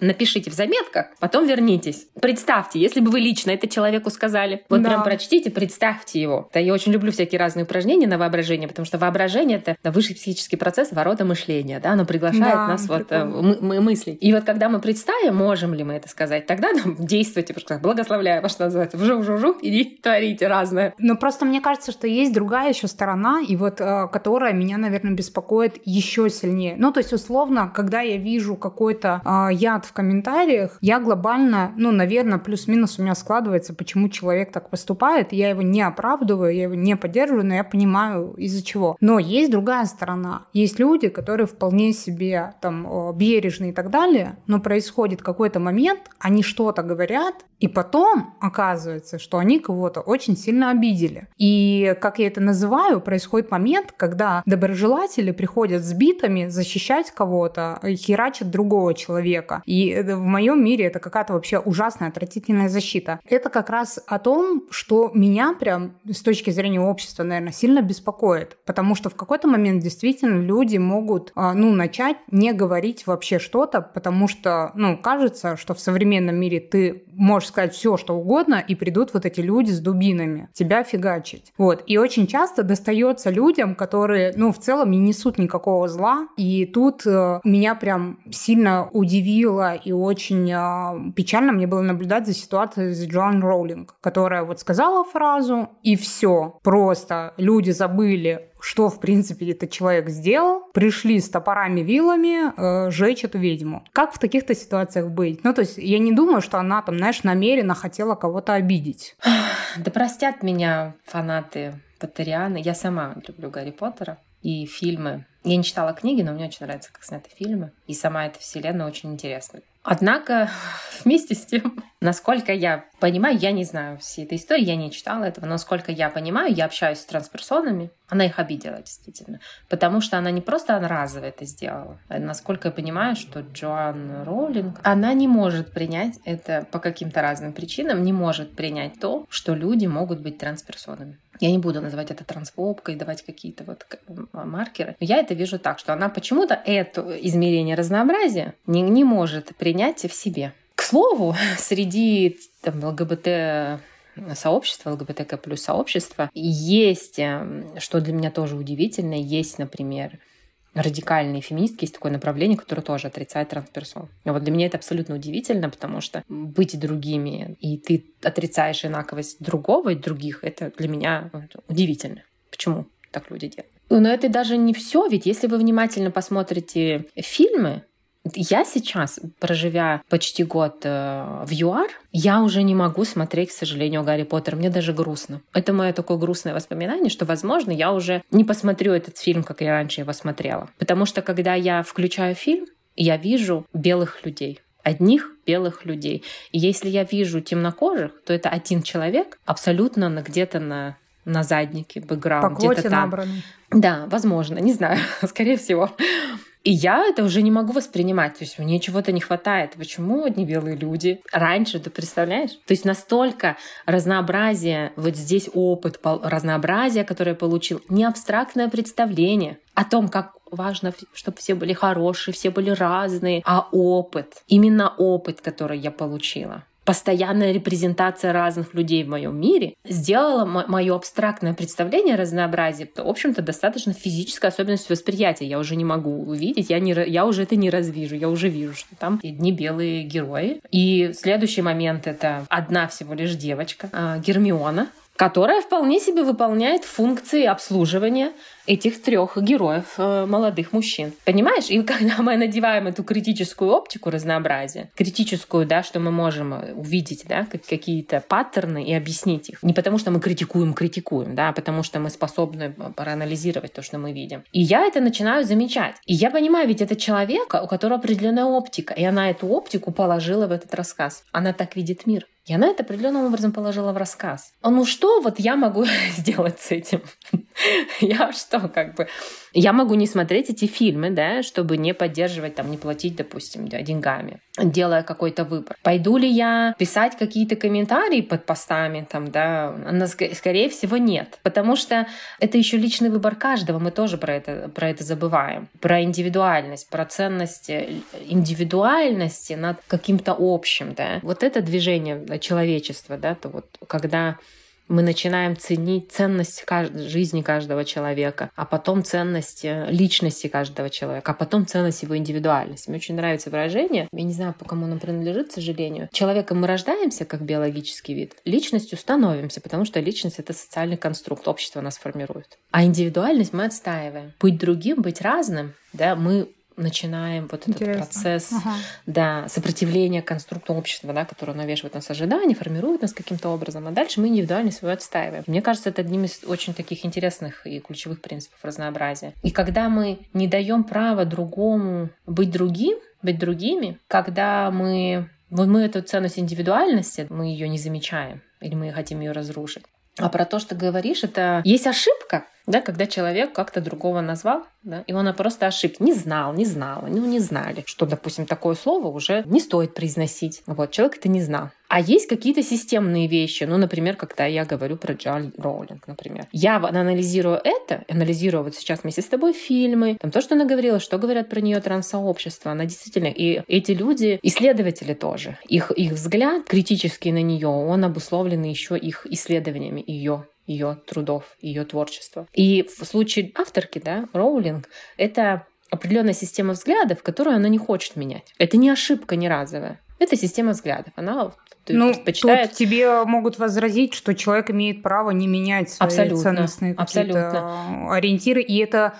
напишите в заметках, потом вернитесь. Представьте, если бы вы лично это человеку сказали. Прям прочтите, представьте его. Я очень люблю всякие разные упражнения на воображение, потому что воображение — это высший психический процесс, ворота мышления, да, оно приглашает нас мыслить. И когда мы представим, можем ли мы это сказать, тогда действуйте, благословляю, ваше называется, вжу-вжу-вжу, и творите разное. Просто мне кажется, что есть другая еще сторона, и которая меня, наверное, беспокоит еще сильнее. Условно, когда я вижу какой-то яд в комментариях, я глобально, наверное, плюс-минус у меня складывается, почему человек так поступает. Я его не оправдываю, я его не поддерживаю, но я понимаю, из-за чего. Но есть другая сторона. Есть люди, которые вполне себе бережны и так далее, но происходит какой-то момент, они что-то говорят, и потом оказывается, что они кого-то очень сильно обидели. И, как я это называю, происходит момент, когда доброжелатели приходят с битами защищать кого-то, херачат другого человека. И в моем мире это какая-то вообще ужасная, отвратительная защита. Это как раз о том, что меня прям с точки зрения общества, наверное, сильно беспокоит. Потому что в какой-то момент действительно люди могут, начать не говорить вообще что-то, потому что, кажется, что в современном мире ты можешь сказать все, что угодно, и придут вот эти люди с дубинами тебя фигачить. Вот. И очень часто достается людям, которые, в целом не несут никакого зла. И тут меня прям сильно удивило и очень печально мне было наблюдать за ситуацией с Джоан Роулинг, которая вот сказала фразу, и все. Просто люди забыли, что, в принципе, этот человек сделал, пришли с топорами, вилами жечь эту ведьму. Как в таких-то ситуациях быть? То есть я не думаю, что она там, намеренно хотела кого-то обидеть. Да простят меня фанаты Поттерианы. Я сама люблю Гарри Поттера и фильмы. Я не читала книги, но мне очень нравится, как сняты фильмы. И сама эта вселенная очень интересна. Однако, вместе с тем, насколько я понимаю, я не знаю всей этой истории, я не читала этого, но насколько я понимаю, я общаюсь с трансперсонами, она их обидела действительно, потому что она не просто разово это сделала. Насколько я понимаю, что Джоан Роулинг, она не может принять это по каким-то разным причинам, не может принять то, что люди могут быть трансперсонами. Я не буду называть это трансфобкой, давать какие-то вот маркеры. Но я это вижу так, что она почему-то это измерение разнообразия не может принять в себе. К слову, среди ЛГБТ сообщества, ЛГБТК плюс сообщества, есть, что для меня тоже удивительно, есть, например, радикальные феминистки, есть такое направление, которое тоже отрицает трансперсон. И вот для меня это абсолютно удивительно, потому что быть другими, и ты отрицаешь инаковость другого и других, это для меня удивительно. Почему так люди делают? Но это даже не все, ведь если вы внимательно посмотрите фильмы, я сейчас, проживя почти год в ЮАР, я уже не могу смотреть, к сожалению, Гарри Поттер. Мне даже грустно. Это мое такое грустное воспоминание, что, возможно, я уже не посмотрю этот фильм, как я раньше его смотрела. Потому что, когда я включаю фильм, я вижу белых людей. Одних белых людей. И если я вижу темнокожих, то это один человек абсолютно где-то на заднике, бэкграунд, где-то там. Набраны. Да, возможно, не знаю, скорее всего. И я это уже не могу воспринимать. То есть мне чего-то не хватает. Почему одни белые люди? Раньше, ты представляешь? То есть настолько разнообразие, вот здесь опыт разнообразия, которое я получил, не абстрактное представление о том, как важно, чтобы все были хорошие, все были разные, а опыт. Именно опыт, который я получила. Постоянная репрезентация разных людей в моем мире сделала мое абстрактное представление разнообразия, в общем-то, достаточно физической особенностью восприятия. Я уже не могу увидеть, я уже это не развижу, я уже вижу, что там одни белые герои. И следующий момент — это одна всего лишь девочка, Гермиона, которая вполне себе выполняет функции обслуживания этих трех героев, молодых мужчин. Понимаешь? И когда мы надеваем эту критическую оптику разнообразия, критическую, да, что мы можем увидеть, да, какие-то паттерны и объяснить их. Не потому что мы критикуем, да, а потому что мы способны проанализировать то, что мы видим. И я это начинаю замечать. И я понимаю, ведь это человек, у которого определенная оптика, и она эту оптику положила в этот рассказ. Она так видит мир. И она это определенным образом положила в рассказ. Что вот я могу сделать с этим? Я что, Я могу не смотреть эти фильмы, да, чтобы не поддерживать, не платить, допустим, деньгами, делая какой-то выбор. Пойду ли я писать какие-то комментарии под постами, скорее всего, нет. Потому что это еще личный выбор каждого, мы тоже про это забываем. Про индивидуальность, про ценность индивидуальности над каким-то общим, да. Вот это движение человечества, да, то вот когда мы начинаем ценить ценность жизни каждого человека, а потом ценность личности каждого человека, а потом ценность его индивидуальности. Мне очень нравится выражение, я не знаю, по кому оно принадлежит, к сожалению. Человеком мы рождаемся как биологический вид, личностью становимся, потому что личность — это социальный конструкт, общество нас формирует. А индивидуальность мы отстаиваем. Быть другим, быть разным, да, мы начинаем вот этот процесс сопротивления конструкту общества, да, которое навешивает нас ожидания, формирует нас каким-то образом, а дальше мы индивидуально свою отстаиваем. Мне кажется, это одним из очень таких интересных и ключевых принципов разнообразия. И когда мы не даем права другому быть другим, быть другими, когда мы Вот мы эту ценность индивидуальности, мы ее не замечаем, или мы хотим ее разрушить. А про то, что говоришь, это есть ошибка, да, когда человек как-то другого назвал, да, и он просто ошибся. Не знал, не знала, ну не знали, что, допустим, такое слово уже не стоит произносить. Вот, человек это не знал. А есть какие-то системные вещи, ну, например, когда я говорю про Джоан Роулинг, например. Я анализирую это, анализирую вот сейчас вместе с тобой фильмы, там то, что она говорила, что говорят про нее транссообщество, она действительно, и эти люди, исследователи тоже, их взгляд критический на нее, он обусловлен еще их исследованиями, ее трудов, ее творчества. И в случае авторки, да, Роулинг, это определенная система взглядов, которую она не хочет менять. Это не ошибка не разовая. Это система взглядов. Она предпочитает... Тут тебе могут возразить, что человек имеет право не менять свои ценностные какие-то ориентиры. И это,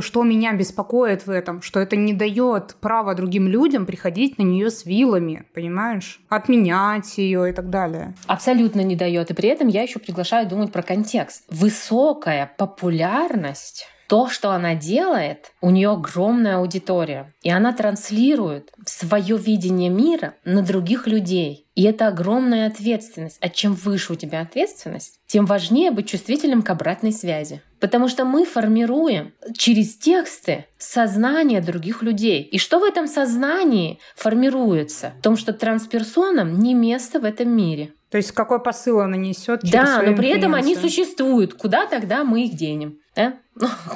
что меня беспокоит в этом, что это не дает права другим людям приходить на нее с вилами, понимаешь? Отменять ее и так далее. Абсолютно не дает. И при этом я еще приглашаю думать про контекст. Высокая популярность... То, что она делает, у нее огромная аудитория, и она транслирует свое видение мира на других людей. И это огромная ответственность. А чем выше у тебя ответственность, тем важнее быть чувствительным к обратной связи. Потому что мы формируем через тексты сознание других людей. И что в этом сознании формируется? В том, что трансперсонам не место в этом мире. То есть какой посыл она несет? Да, но при этом они существуют. Куда тогда мы их денем?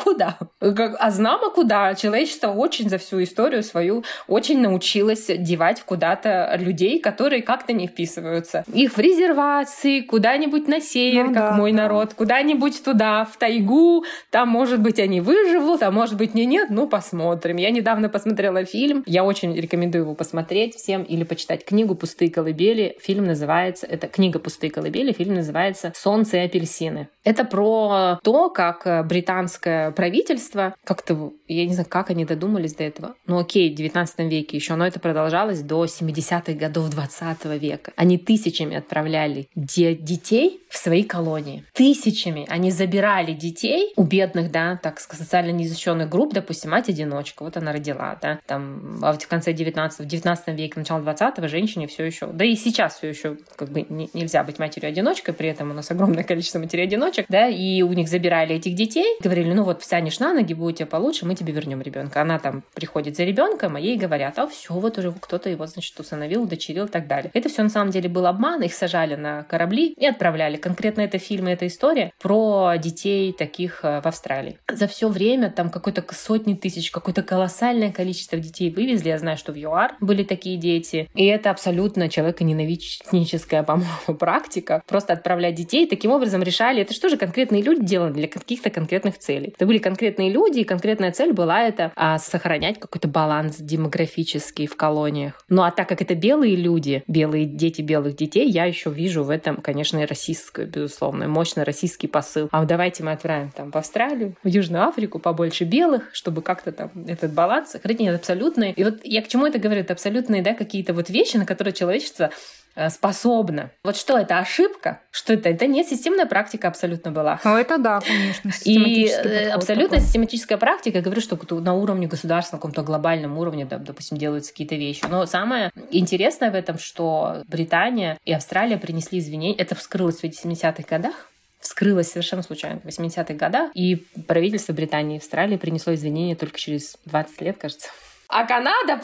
Куда? А знамо куда? Человечество очень за всю историю свою очень научилось девать куда-то людей, которые как-то не вписываются. Их в резервации, куда-нибудь на север, народ, куда-нибудь туда, в тайгу. Там, может быть, они выживут, а может быть, нет. Посмотрим. Я недавно посмотрела фильм. Я очень рекомендую его посмотреть всем или почитать книгу «Пустые колыбели». Фильм называется... Это книга «Пустые колыбели». Фильм называется «Солнце и апельсины». Это про то, как британское правительство, как-то, я не знаю, как они додумались до этого. В 19 веке еще, но это продолжалось до 70-х годов 20 века. Они тысячами отправляли детей в свои колонии. Тысячами они забирали детей у бедных, социально незащищенных групп, допустим, мать-одиночка, вот она родила, в конце 19 веке, начало 20-го женщине все еще, да и сейчас все еще нельзя быть матерью-одиночкой, при этом у нас огромное количество матерей-одиночек, и у них забирали этих детей, говорили, встанешь на ноги, будет тебе получше, мы тебе вернем ребенка. Она приходит за ребенком, а ей говорят, уже кто-то его, усыновил, удочерил и так далее. Это все на самом деле был обман, их сажали на корабли и отправляли. Конкретно это фильм и эта история про детей таких в Австралии. За все время какой-то сотни тысяч, какое-то колоссальное количество детей вывезли. Я знаю, что в ЮАР были такие дети. И это абсолютно человеконенавистническая, по-моему, практика. Просто отправлять детей. Таким образом решали, это что же конкретные люди делали для каких-то конкретных целей. Это были конкретные люди, и конкретная цель была сохранять какой-то баланс демографический в колониях. Так как это белые люди, белые дети белых детей, я еще вижу в этом, конечно, российскую, безусловно, мощный российский посыл. А давайте мы отправим в Австралию, в Южную Африку побольше белых, чтобы как-то этот баланс сохранить. Нет, абсолютные. И вот я к чему это говорю? Это абсолютные, какие-то вещи, на которые человечество способна. Вот что это ошибка? Что это? Это не системная практика абсолютно была. Это да, конечно. И абсолютно такой. Систематическая практика. Я говорю, что на уровне государства, на каком-то глобальном уровне, допустим, делаются какие-то вещи. Но самое интересное в этом, что Британия и Австралия принесли извинения. Это вскрылось в 70-х годах. Вскрылась совершенно случайно в 80-х годах. И правительство Британии и Австралии принесло извинения только через 20 лет, кажется. А Канада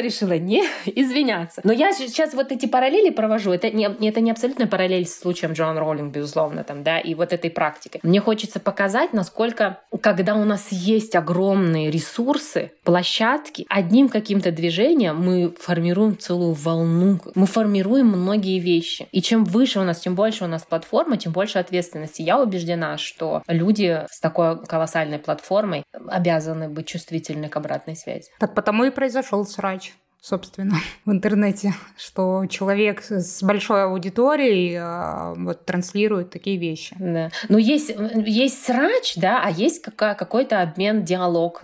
решила не извиняться. Но я сейчас эти параллели провожу. Это не абсолютная параллель с случаем Джоан Роулинг, безусловно, и этой практикой. Мне хочется показать, насколько, когда у нас есть огромные ресурсы, площадки, одним каким-то движением мы формируем целую волну. Мы формируем многие вещи. И чем выше у нас, тем больше у нас платформа, тем больше ответственности. Я убеждена, что люди с такой колоссальной платформой обязаны быть чувствительны к обратной связи. Так потому и произошел срач, собственно, в интернете, что человек с большой аудиторией транслирует такие вещи. Да. Есть срач, а есть какой-то обмен, диалог,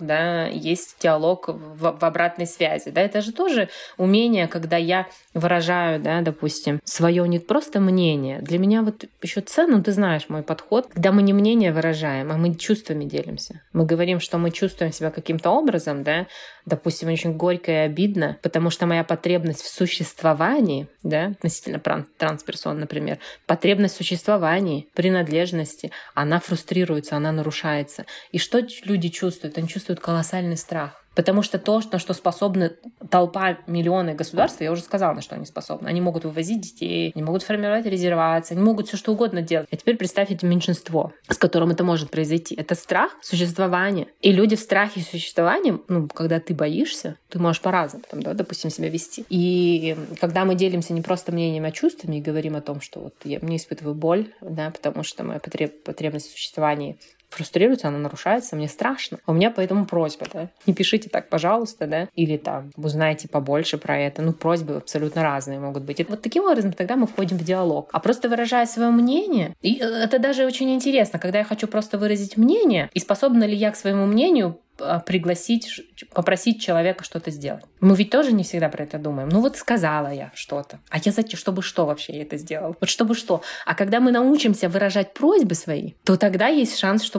есть диалог в обратной связи. Да? Это же тоже умение, когда я выражаю, допустим, свое не просто мнение. Для меня еще ценно, ты знаешь мой подход, когда мы не мнение выражаем, а мы чувствами делимся. Мы говорим, что мы чувствуем себя каким-то образом, допустим, очень горько и обидно, потому что моя потребность в существовании, да, относительно трансперсон, например, потребность в существовании, принадлежности, она фрустрируется, она нарушается. И что люди чувствуют? Они чувствуют колоссальный страх. Потому что то, на что способны толпа, миллионы государств, я уже сказала, на что они способны. Они могут вывозить детей, они могут формировать резервации, они могут все что угодно делать. А теперь представьте меньшинство, с которым это может произойти. Это страх, существование. И люди в страхе существования, ну, когда ты боишься, ты можешь по-разному, там, да, допустим, себя вести. И когда мы делимся не просто мнениями, а чувствами и говорим о том, что вот я не испытываю боль, да, потому что моя потребность в существовании фрустрируется, она нарушается, мне страшно. У меня поэтому просьба, да, не пишите так, пожалуйста, да, или там узнайте побольше про это. Ну, просьбы абсолютно разные могут быть. И вот таким образом тогда мы входим в диалог. А просто выражая свое мнение, и это даже очень интересно, когда я хочу просто выразить мнение, и способна ли я к своему мнению попросить человека что-то сделать. Мы ведь тоже не всегда про это думаем. Ну вот сказала я что-то. А я зачем, чтобы что вообще я это сделала? Вот чтобы что. А когда мы научимся выражать просьбы свои, то тогда есть шанс,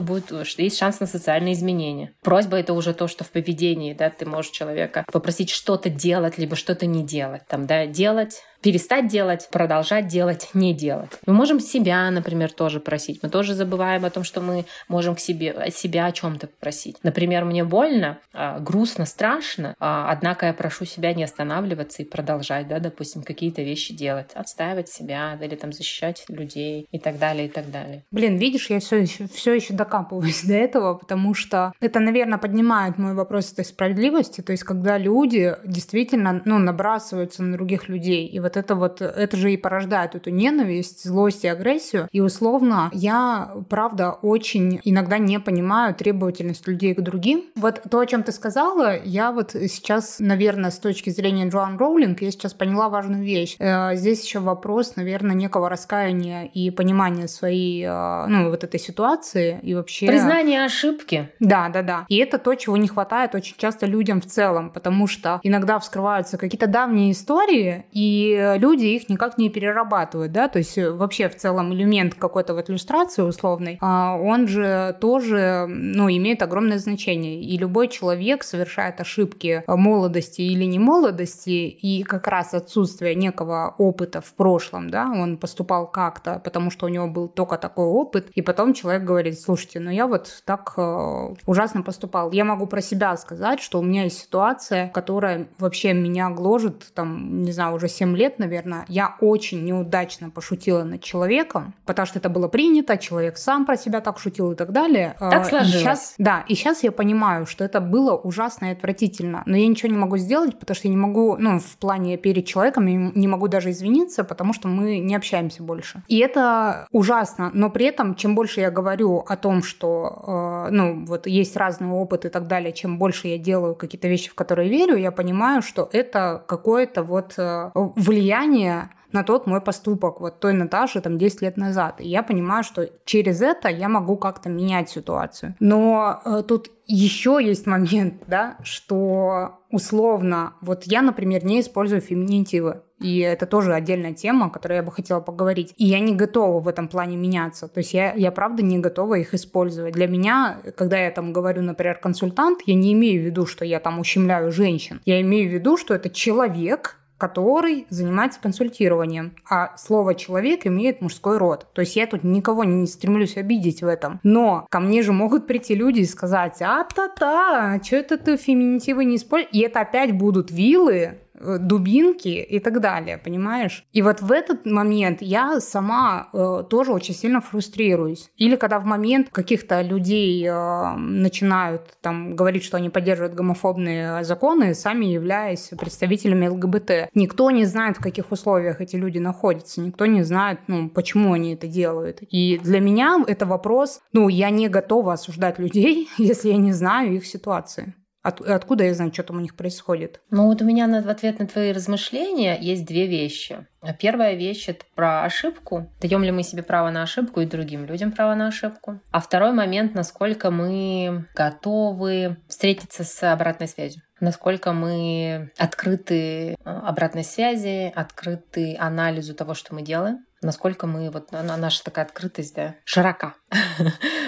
есть шанс на социальные изменения. Просьба — это уже то, что в поведении, да, ты можешь человека попросить что-то делать, либо что-то не делать. Там, да, делать, перестать делать, продолжать делать, не делать. Мы можем себя, например, тоже просить. Мы тоже забываем о том, что мы можем от себя о чем-то попросить. Например, мне больно, грустно, страшно, однако я прошу себя не останавливаться и продолжать, да, допустим, какие-то вещи делать, отстаивать себя, или там защищать людей и так далее, и так далее. Блин, видишь, я все еще докапываюсь до этого, потому что это, наверное, поднимает мой вопрос этой справедливости, то есть когда люди действительно, ну, набрасываются на других людей, и это же и порождает эту ненависть, злость и агрессию, и условно я, правда, очень иногда не понимаю требовательность людей к другим. Вот то, о чем ты сказала, я вот сейчас, наверное, с точки зрения Джоан Роулинг, я сейчас поняла важную вещь. Здесь еще вопрос, наверное, некого раскаяния и понимания своей, ну, вот этой ситуации и вообще... Признание ошибки. Да. И это то, чего не хватает очень часто людям в целом, потому что иногда вскрываются какие-то давние истории, и люди их никак не перерабатывают, да, то есть вообще в целом элемент какой-то вот иллюстрации условной, он же тоже, ну, имеет огромное значение. И любой человек совершает ошибки молодости или немолодости, и как раз отсутствие некого опыта в прошлом, да, он поступал как-то, потому что у него был только такой опыт, и потом человек говорит: слушайте, ну я вот так ужасно поступал. Я могу про себя сказать, что у меня есть ситуация, которая вообще меня гложет, там, не знаю, уже 7 лет, наверное, я очень неудачно пошутила над человеком, потому что это было принято, человек сам про себя так шутил и так далее. Так сложилось. И сейчас я понимаю, что это было ужасно и отвратительно, но я ничего не могу сделать, потому что я не могу, ну, в плане перед человеком, я не могу даже извиниться, потому что мы не общаемся больше. И это ужасно, но при этом, чем больше я говорю о том, что, ну, вот есть разный опыт и так далее, чем больше я делаю какие-то вещи, в которые верю, я понимаю, что это какое-то вот влияние на тот мой поступок, вот той Наташи там 10 лет назад. И я понимаю, что через это я могу как-то менять ситуацию. Но тут еще есть момент, да, что условно, вот я, например, не использую феминитивы. И это тоже отдельная тема, о которой я бы хотела поговорить. И я не готова в этом плане меняться. То есть я правда не готова их использовать. Для меня, когда я там говорю, например, консультант, я не имею в виду, что я там ущемляю женщин. Я имею в виду, что это человек, который занимается консультированием. А слово «человек» имеет мужской род. То есть я тут никого не стремлюсь обидеть в этом. Но ко мне же могут прийти люди и сказать: а-та-та, что это ты феминитивы не используешь? И это опять будут вилы, дубинки и так далее, понимаешь? И вот в этот момент я сама тоже очень сильно фрустрируюсь. Или когда в момент каких-то людей начинают там говорить, что они поддерживают гомофобные законы, сами являясь представителями ЛГБТ. Никто не знает, в каких условиях эти люди находятся, никто не знает, ну, почему они это делают. И для меня это вопрос, ну, я не готова осуждать людей, если я не знаю их ситуации. Откуда я знаю, что там у них происходит? Ну вот у меня в ответ на твои размышления есть две вещи. Первая вещь — это про ошибку. Даем ли мы себе право на ошибку и другим людям право на ошибку? А второй момент — насколько мы готовы встретиться с обратной связью. Насколько мы открыты обратной связи, открыты анализу того, что мы делаем. насколько мы, вот наша такая открытость, да, широка.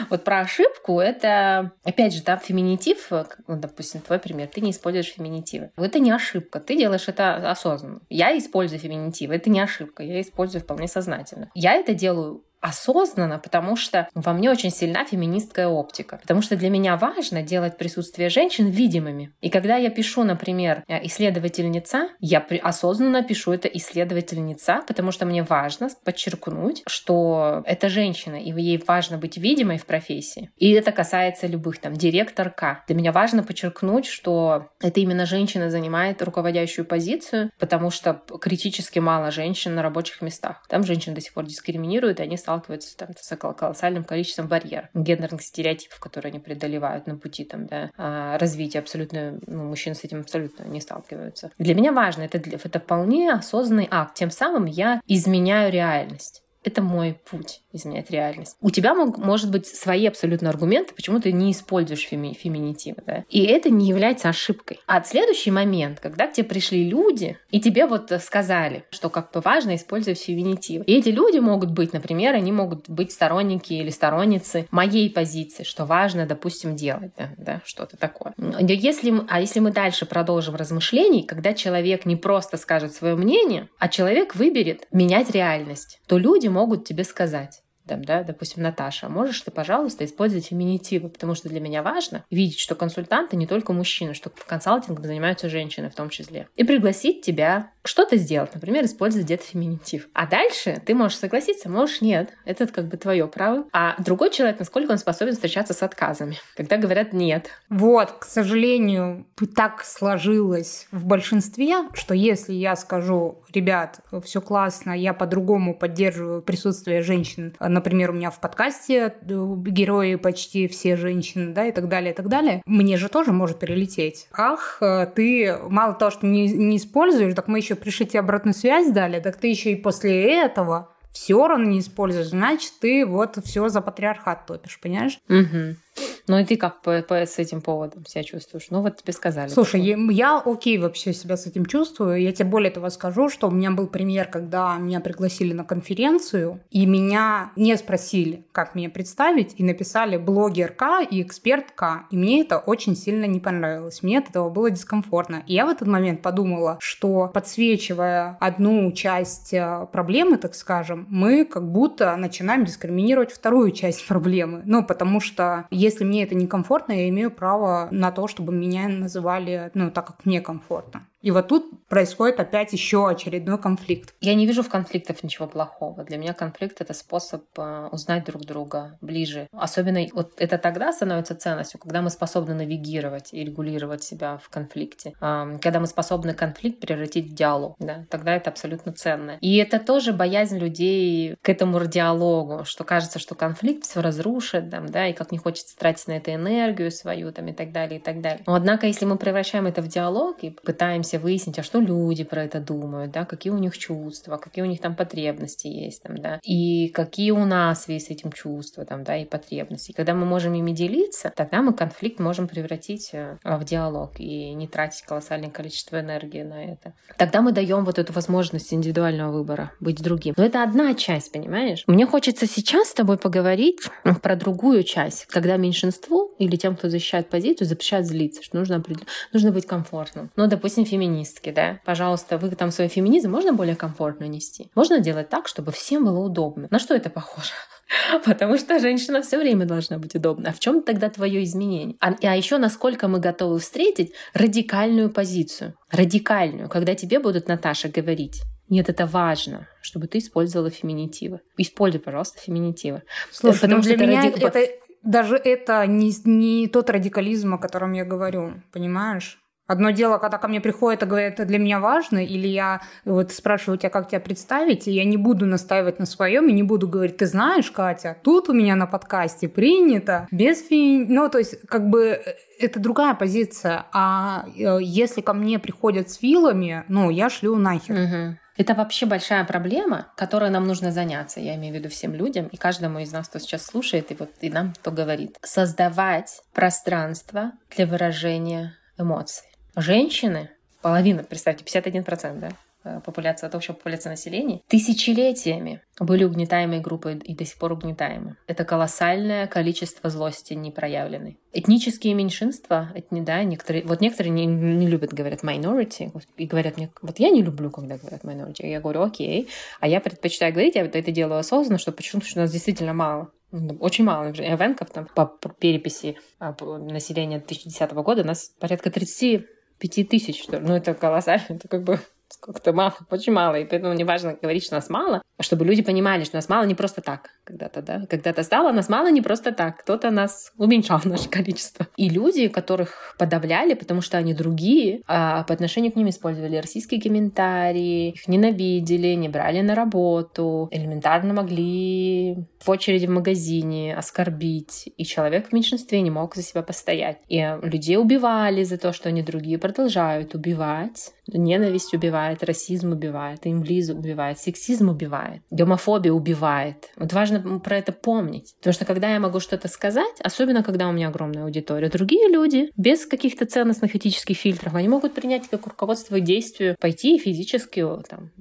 Вот про ошибку, это, опять же, там феминитив, допустим, твой пример, ты не используешь феминитивы. Это не ошибка, ты делаешь это осознанно. Я использую феминитивы, это не ошибка, я использую вполне сознательно. Я это делаю осознанно, потому что во мне очень сильна феминистская оптика. Потому что для меня важно делать присутствие женщин видимыми. И когда я пишу, например, «исследовательница», я осознанно пишу это «исследовательница», потому что мне важно подчеркнуть, что это женщина, и ей важно быть видимой в профессии. И это касается любых, там, директорка. Для меня важно подчеркнуть, что это именно женщина занимает руководящую позицию, потому что критически мало женщин на рабочих местах. Там женщин до сих пор дискриминируют, и они сталкиваются там с колоссальным количеством барьеров, гендерных стереотипов, которые они преодолевают на пути там, да, развития. Абсолютно, ну, мужчины с этим абсолютно не сталкиваются. Для меня важно, это вполне осознанный акт. Тем самым я изменяю реальность. Это мой путь изменять реальность. У тебя может быть свои абсолютно аргументы, почему ты не используешь феминитивы, да? И это не является ошибкой. А следующий момент, когда к тебе пришли люди, и тебе вот сказали, что как бы важно использовать феминитивы. И эти люди могут быть, например, они могут быть сторонники или сторонницы моей позиции, что важно, допустим, делать, да, что-то такое. Если мы дальше продолжим размышления, когда человек не просто скажет свое мнение, а человек выберет менять реальность, то люди могут тебе сказать, там, да, допустим, Наташа, можешь ты, пожалуйста, использовать феминитивы, потому что для меня важно видеть, что консультанты не только мужчины, что в консалтинге занимаются женщины в том числе. И пригласить тебя что-то сделать, например, использовать где-то феминитив. А дальше ты можешь согласиться, можешь нет. Это как бы твое право. А другой человек, насколько он способен встречаться с отказами, когда говорят нет. Вот, к сожалению, так сложилось в большинстве, что если я скажу, ребят, все классно, я по-другому поддерживаю присутствие женщин, например, у меня в подкасте герои почти все женщины, да, и так далее, и так далее. Мне же тоже может прилететь. Ах, ты мало того, что не используешь, так мы еще пришли тебе обратную связь дали, так ты еще и после этого все равно не используешь. Значит, ты вот все за патриархат топишь, понимаешь? Угу. Ну и ты как с этим поводом себя чувствуешь? Ну вот тебе сказали. Слушай, я окей вообще себя с этим чувствую. Я тебе более того скажу, что у меня был пример, когда меня пригласили на конференцию, и меня не спросили, как меня представить, и написали блогерка и экспертка. И мне это очень сильно не понравилось. Мне от этого было дискомфортно. И я в этот момент подумала, что подсвечивая одну часть проблемы, так скажем, мы как будто начинаем дискриминировать вторую часть проблемы. Ну потому что если мне это некомфортно, я имею право на то, чтобы меня называли, ну, так, как мне комфортно. И вот тут происходит опять еще очередной конфликт. Я не вижу в конфликтах ничего плохого. Для меня конфликт — это способ узнать друг друга ближе. Особенно вот это тогда становится ценностью, когда мы способны навигировать и регулировать себя в конфликте. Когда мы способны конфликт превратить в диалог. Да, тогда это абсолютно ценно. И это тоже боязнь людей к этому диалогу, что кажется, что конфликт все разрушит, там, да, и как не хочется тратить на это энергию свою там, и так далее, и так далее. Но, однако, если мы превращаем это в диалог и пытаемся выяснить, а что люди про это думают, да, какие у них чувства, какие у них там потребности есть, там, да, и какие у нас есть с этим чувства, там, да, и потребности. И когда мы можем ими делиться, тогда мы конфликт можем превратить в диалог и не тратить колоссальное количество энергии на это. Тогда мы даем вот эту возможность индивидуального выбора, быть другим. Но это одна часть, понимаешь? Мне хочется сейчас с тобой поговорить про другую часть, когда меньшинству или тем, кто защищает позицию, запрещают злиться, что нужно быть комфортным. Ну, допустим, феминистки, да, пожалуйста, вы там свой феминизм можно более комфортно нести? Можно делать так, чтобы всем было удобно. На что это похоже? Потому что женщина все время должна быть удобна. А в чем тогда твое изменение? А еще насколько мы готовы встретить радикальную позицию? Радикальную, когда тебе будут, Наташа, говорить: нет, это важно, чтобы ты использовала феминитивы. Используй, пожалуйста, феминитивы. Слушай, потому что для меня даже это не тот радикализм, о котором я говорю, понимаешь? Одно дело, когда ко мне приходят и говорят, это для меня важно, или я вот спрашиваю тебя, как тебя представить, и я не буду настаивать на своем, и не буду говорить, ты знаешь, Катя, тут у меня на подкасте принято, без ну, то есть, как бы, это другая позиция. А если ко мне приходят с филами, ну, я шлю нахер. Угу. Это вообще большая проблема, которой нам нужно заняться. Я имею в виду всем людям и каждому из нас, кто сейчас слушает, и вот и нам кто говорит. Создавать пространство для выражения эмоций. Женщины, половина, представьте, 51%, да, популяции, от общей популяции населения, тысячелетиями были угнетаемые группы и до сих пор угнетаемы. Это колоссальное количество злости непроявленной. Этнические меньшинства, некоторые не любят, говорят minority, и говорят мне, вот я не люблю, когда говорят minority. Я говорю, окей, а я предпочитаю говорить, я это делаю осознанно, что почему-то у нас действительно мало. Очень мало, например, эвенков там по переписи населения 2010 года у нас порядка 35 тысяч, что ли. Ну, это колоссально, это как бы сколько-то мало, очень мало. И поэтому неважно говорить, что нас мало, чтобы люди понимали, что нас мало не просто так когда-то, да. Когда-то стало нас мало не просто так. Кто-то нас уменьшал, наше количество. И люди, которых подавляли, потому что они другие, а по отношению к ним использовали российские комментарии, их ненавидели, не брали на работу, элементарно могли в очереди в магазине оскорбить. И человек в меньшинстве не мог за себя постоять. И людей убивали за то, что они другие, продолжают убивать. Ненависть убивает, расизм убивает, имблизм убивает, сексизм убивает, гомофобия убивает. Вот важно про это помнить. Потому что когда я могу что-то сказать, особенно когда у меня огромная аудитория, другие люди без каких-то ценностных этических фильтров, они могут принять как руководство к действию, пойти и физически там,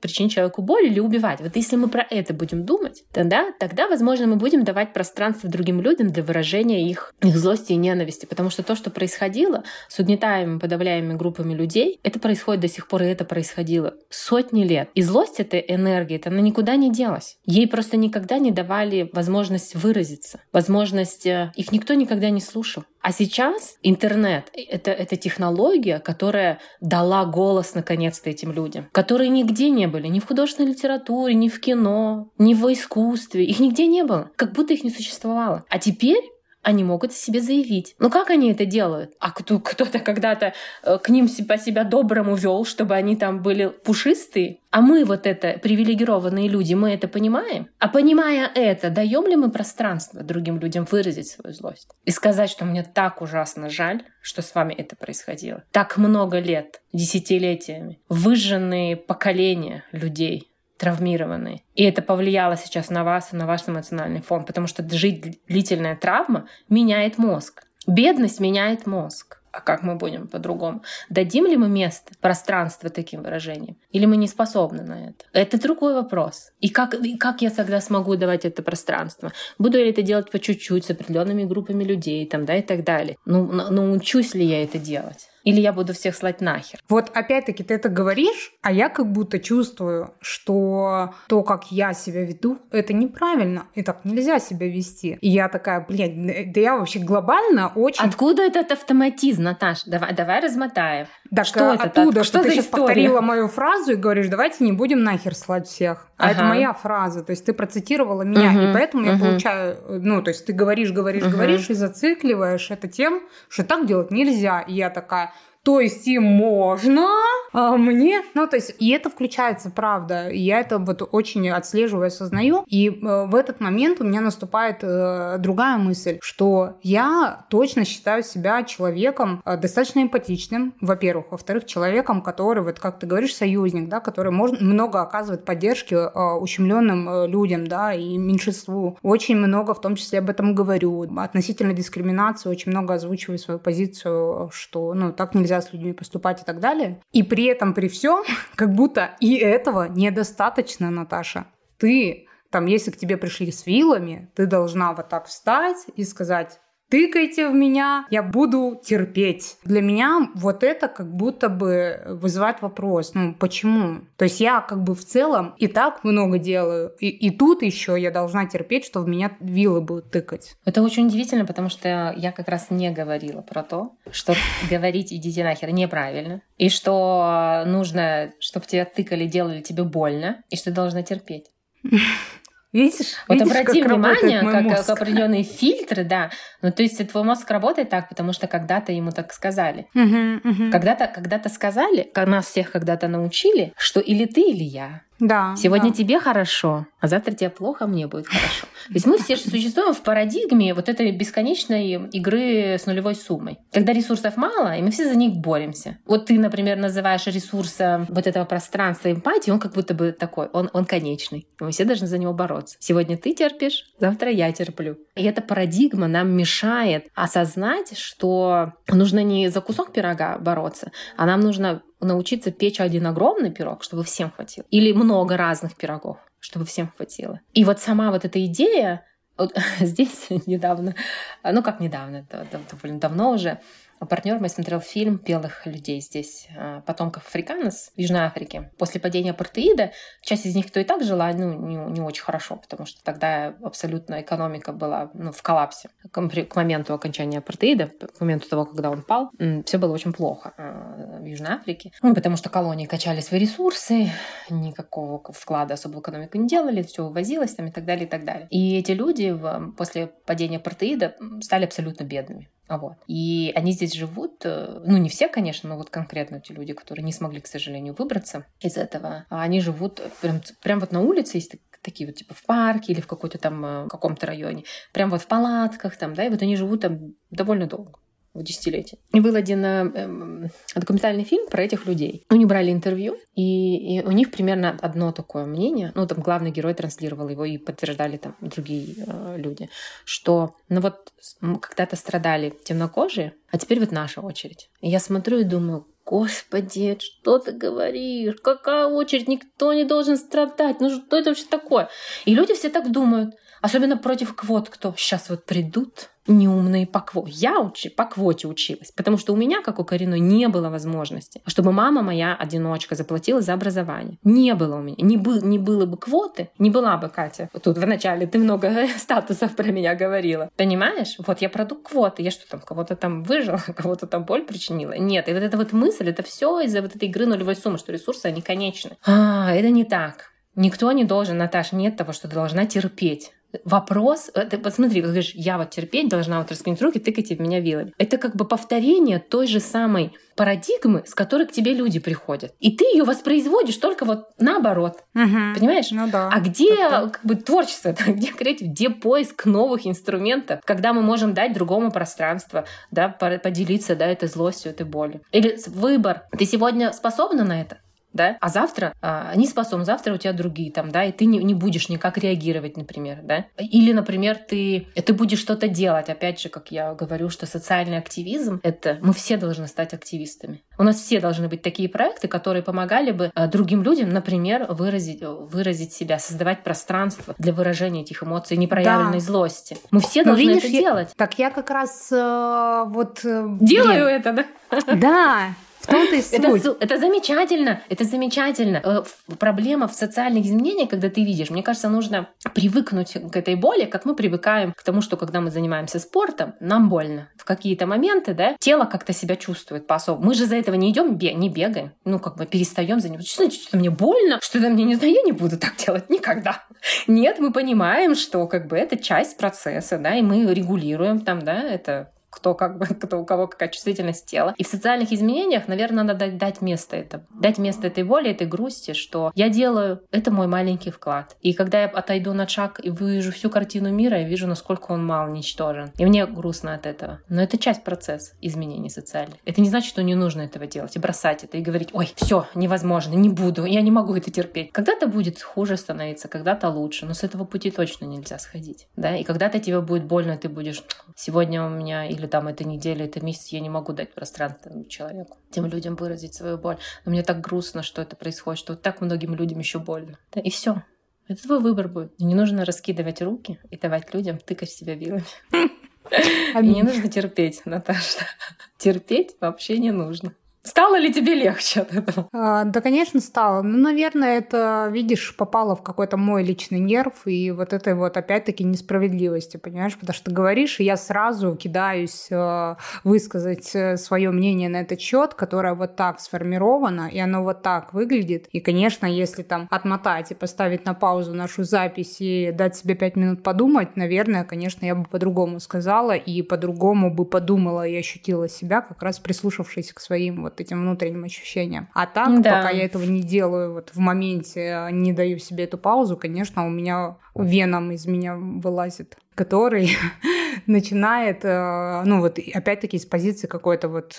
причинить человеку боль или убивать. Вот если мы про это будем думать, тогда, возможно, мы будем давать пространство другим людям для выражения их злости и ненависти. Потому что то, что происходило с угнетаемыми, подавляемыми группами людей, это происходит до сих пор, и это происходило сотни лет. И злость этой энергии, она никуда не делась. Ей просто никогда не давали возможность выразиться, возможность... Их никто никогда не слушал. А сейчас интернет — это технология, которая дала голос наконец-то этим людям, которые нигде не были, ни в художественной литературе, ни в кино, ни в искусстве. Их нигде не было, как будто их не существовало. А теперь они могут о себе заявить. Ну как они это делают? А кто-то когда-то к ним себя доброму вел, чтобы они там были пушистые? А мы вот это, привилегированные люди, мы это понимаем? А понимая это, даем ли мы пространство другим людям выразить свою злость? И сказать, что мне так ужасно жаль, что с вами это происходило. Так много лет, десятилетиями, выжженные поколения людей, травмированные. И это повлияло сейчас на вас и на ваш эмоциональный фон, потому что длительная травма меняет мозг. Бедность меняет мозг. А как мы будем по-другому? Дадим ли мы место, пространство таким выражениям? Или мы не способны на это? Это другой вопрос. И как я тогда смогу давать это пространство? Буду ли это делать по чуть-чуть, с определенными группами людей там, да, и так далее? Ну, научусь ли я это делать? Или я буду всех слать нахер? Вот опять-таки ты это говоришь, а я как будто чувствую, что то, как я себя веду, это неправильно. И так нельзя себя вести. И я такая, блядь, да я вообще глобально очень... Откуда этот автоматизм, Наташ? Давай размотаем. Так что оттуда, это? Что ты сейчас повторила мою фразу и говоришь, давайте не будем нахер слать всех. А это моя фраза. То есть ты процитировала меня, и поэтому я получаю... Ну, то есть ты говоришь и зацикливаешь это тем, что так делать нельзя. И я такая... То есть им можно, а мне... Ну, то есть, и это включается, правда. Я это вот очень отслеживаю, осознаю. И в этот момент у меня наступает другая мысль, что я точно считаю себя человеком достаточно эмпатичным, во-первых. Во-вторых, человеком, который, вот как ты говоришь, союзник, да, который много оказывает поддержки ущемленным людям, да, и меньшинству. Очень много, в том числе, об этом говорю. Относительно дискриминации очень много озвучиваю свою позицию, что, ну, так нельзя с людьми поступать и так далее. И при этом, при всем, как будто и этого недостаточно, Наташа. Ты, там, если к тебе пришли с вилами, ты должна вот так встать и сказать: тыкайте в меня, я буду терпеть. Для меня вот это как будто бы вызывает вопрос, ну почему? То есть я как бы в целом и так много делаю, и тут еще я должна терпеть, что в меня вилы будут тыкать. Это очень удивительно, потому что я как раз не говорила про то, что говорить «идите нахер» неправильно, и что нужно, чтобы тебя тыкали, делали тебе больно, и что ты должна терпеть. Видишь? Вот видишь, обрати как внимание, как определенные фильтры, да. Ну, то есть твой мозг работает так, потому что когда-то ему так сказали. Когда-то сказали, нас всех когда-то научили, что или ты, или я. Да, сегодня тебе хорошо, а завтра тебе плохо, а мне будет хорошо. То есть мы все существуем в парадигме вот этой бесконечной игры с нулевой суммой. Когда ресурсов мало, и мы все за них боремся. Вот ты, например, называешь ресурсом вот этого пространства эмпатии, он как будто бы такой, он конечный. И мы все должны за него бороться. Сегодня ты терпишь, завтра я терплю. И эта парадигма нам мешает осознать, что нужно не за кусок пирога бороться, а нам нужно научиться печь один огромный пирог, чтобы всем хватило. Или много разных пирогов, чтобы всем хватило. И вот сама вот эта идея, вот здесь недавно, ну как недавно, довольно давно уже, партнер мой смотрел фильм «Белых людей» здесь, потомков африканцев в Южной Африке. После падения апартеида часть из них, кто и так жила, не очень хорошо, потому что тогда абсолютно экономика была в коллапсе. К моменту окончания апартеида, к моменту того, когда он пал, все было очень плохо в Южной Африке, потому что колонии качали свои ресурсы, никакого вклада особо в экономику не делали, все вывозилось там и так далее, и так далее. И эти люди после падения апартеида стали абсолютно бедными. Вот. И они здесь живут, не все, конечно, но вот конкретно те люди, которые не смогли, к сожалению, выбраться из этого, они живут прям вот на улице, есть такие вот типа в парке или в какой-то там, в каком-то районе, прям вот в палатках там, да, и вот они живут там довольно долго, в десятилетии. И был один документальный фильм про этих людей. Они брали интервью, и у них примерно одно такое мнение, там главный герой транслировал его, и подтверждали там другие люди, что когда-то страдали темнокожие, а теперь вот наша очередь. И я смотрю и думаю: «Господи, что ты говоришь? Какая очередь? Никто не должен страдать. Что это вообще такое?» И люди все так думают. Особенно против квот, кто сейчас вот придут неумные по квоте. Я по квоте училась, потому что у меня, как у коренной, не было возможности, чтобы мама моя одиночка заплатила за образование. Не было у меня. Не было бы квоты, не была бы, Катя. Тут вначале ты много статусов про меня говорила. Понимаешь? Вот я продукт квоты. Я что там, кого-то там выжила, кого-то там боль причинила? Нет. И вот эта вот мысль, это все из-за вот этой игры нулевой суммы, что ресурсы, они конечны. Это не так. Никто не должен, Наташ, нет того, что ты должна терпеть. Вопрос, посмотри, ты говоришь, я вот терпеть должна, вот раскинуть руки, тыкайте в меня вилами. Это как бы повторение той же самой парадигмы, с которой к тебе люди приходят. И ты ее воспроизводишь только вот наоборот. Угу. Понимаешь? Ну да. А где творчество, где креатив, где поиск новых инструментов, когда мы можем дать другому пространство, да, поделиться, да, этой злостью, этой болью. Или выбор. Ты сегодня способна на это? Да? А завтра не способен, завтра у тебя другие там, да, и ты не будешь никак реагировать, например, да. Или, например, ты будешь что-то делать. Опять же, как я говорю, что социальный активизм — это мы все должны стать активистами. У нас все должны быть такие проекты, которые помогали бы другим людям, например, выразить себя, создавать пространство для выражения этих эмоций, непроявленной злости. Мы все должны это делать. Так я как раз делаю это, да? Да. Это замечательно, это замечательно. Проблема в социальных изменениях, когда ты видишь, мне кажется, нужно привыкнуть к этой боли, как мы привыкаем к тому, что когда мы занимаемся спортом, нам больно. В какие-то моменты, да, тело как-то себя чувствует по-особому. Мы же за этого не идем, не бегаем, перестаем заниматься. Что значит, что мне больно? Что-то мне не знаю, я не буду так делать никогда. Нет, мы понимаем, что это часть процесса, да, и мы регулируем это... кто у кого какая чувствительность тела. И в социальных изменениях, наверное, надо дать место этому. Дать место этой боли, этой грусти, что я делаю, это мой маленький вклад. И когда я отойду на шаг и вижу всю картину мира, я вижу, насколько он мал, ничтожен. И мне грустно от этого. Но это часть процесса изменений социальных. Это не значит, что не нужно этого делать и бросать это, и говорить: «Ой, все, невозможно, не буду, я не могу это терпеть». Когда-то будет хуже становиться, когда-то лучше, но с этого пути точно нельзя сходить. Да? И когда-то тебе будет больно, ты будешь: «Сегодня у меня или эта неделя, это месяц, я не могу дать пространство человеку, тем людям выразить свою боль. Но мне так грустно, что это происходит, что так многим людям еще больно». Да, и все. Это твой выбор будет. Не нужно раскидывать руки и давать людям тыкать себя вилами. И не нужно терпеть, Наташа. Терпеть вообще не нужно. Стало ли тебе легче от этого? Да, конечно, стало. Наверное, это, видишь, попало в какой-то мой личный нерв и вот этой опять-таки несправедливости, понимаешь? Потому что ты говоришь, и я сразу кидаюсь высказать свое мнение на этот счет, которое вот так сформировано, и оно вот так выглядит. И, конечно, если там отмотать и поставить на паузу нашу запись и дать себе 5 минут подумать, наверное, конечно, я бы по-другому сказала и по-другому бы подумала и ощутила себя, как раз прислушавшись к своим этим внутренним ощущениям. А так, да, пока я этого не делаю, в моменте не даю себе эту паузу, конечно, у меня веном из меня вылазит, который начинает, ну вот опять-таки с позиции какой-то вот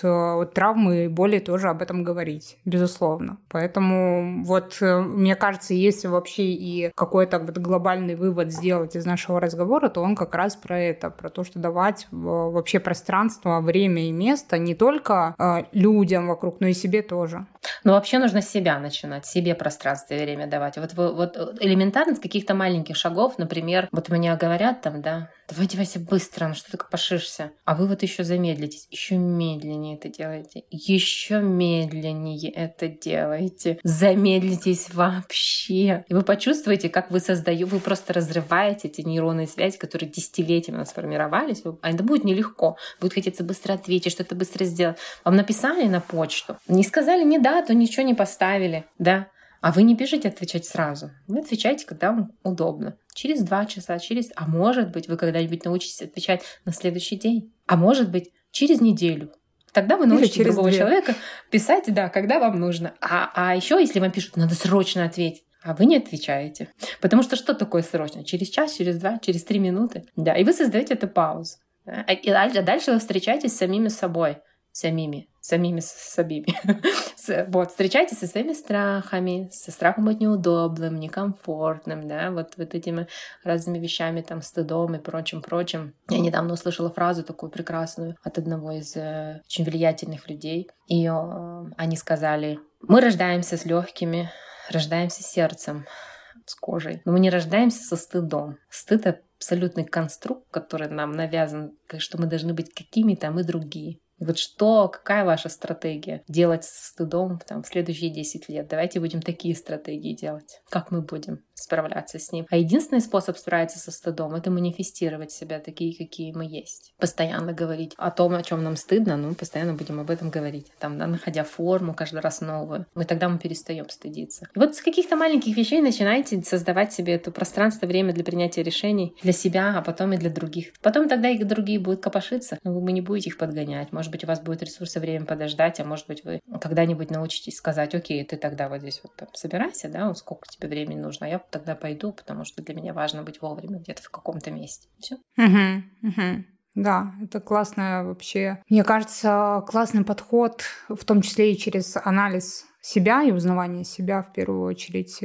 травмы и боли тоже об этом говорить, безусловно. Поэтому вот мне кажется, если вообще и какой-то вот глобальный вывод сделать из нашего разговора, то он как раз про это, про то, что давать вообще пространство, время и место не только людям вокруг, но и себе тоже. Ну вообще нужно с себя начинать, себе пространство и время давать. Вот элементарно с каких-то маленьких шагов, например, вот меня говорят там, да, давай одевайся быстро, ну что ты копошишься? А вы вот еще замедлитесь, еще медленнее это делаете, еще медленнее это делаете, замедлитесь вообще. И вы почувствуете, как вы просто разрываете эти нейронные связи, которые десятилетиями у нас формировались. А это будет нелегко, будет хотеться быстро ответить, что-то быстро сделать. Вам написали на почту, не сказали ни дату, ничего не поставили, да? А вы не бежите отвечать сразу. Вы отвечаете, когда вам удобно. Через 2 часа, А может быть, вы когда-нибудь научитесь отвечать на следующий день. А может быть, через неделю. Тогда вы научите другого человека писать, да, когда вам нужно. А еще, если вам пишут, надо срочно ответить. А вы не отвечаете. Потому что такое срочно? Через час, через 2, через 3 минуты. Да, и вы создаете эту паузу. Да? А дальше вы встречаетесь с самими собой. Вот, встречайтесь со своими страхами, со страхом быть неудобным, некомфортным, да, вот этими разными вещами, там, стыдом и прочим. Я недавно услышала фразу такую прекрасную от одного из очень влиятельных людей, и они сказали: мы рождаемся с легкими, рождаемся с сердцем, с кожей, но мы не рождаемся со стыдом. Стыд — это абсолютный конструкт, который нам навязан, что мы должны быть какими-то, а мы другие. И вот какая ваша стратегия делать со стыдом там, в следующие 10 лет? Давайте будем такие стратегии делать. Как мы будем справляться с ним? А единственный способ справиться со стыдом — это манифестировать себя такие, какие мы есть. Постоянно говорить о том, о чем нам стыдно, но мы постоянно будем об этом говорить. Там, да, находя форму каждый раз новую. И тогда мы перестаем стыдиться. И вот с каких-то маленьких вещей начинайте создавать себе это пространство, время для принятия решений для себя, а потом и для других. Потом тогда и другие будут копошиться, но вы не будете их подгонять. Может быть, у вас будет ресурсы, время подождать, а может быть, вы когда-нибудь научитесь сказать: окей, ты тогда вот здесь вот там собирайся, да, сколько тебе времени нужно, а я тогда пойду, потому что для меня важно быть вовремя где-то в каком-то месте. Всё. Да, это классная вообще, мне кажется, классный подход, в том числе и через анализ себя и узнавание себя, в первую очередь,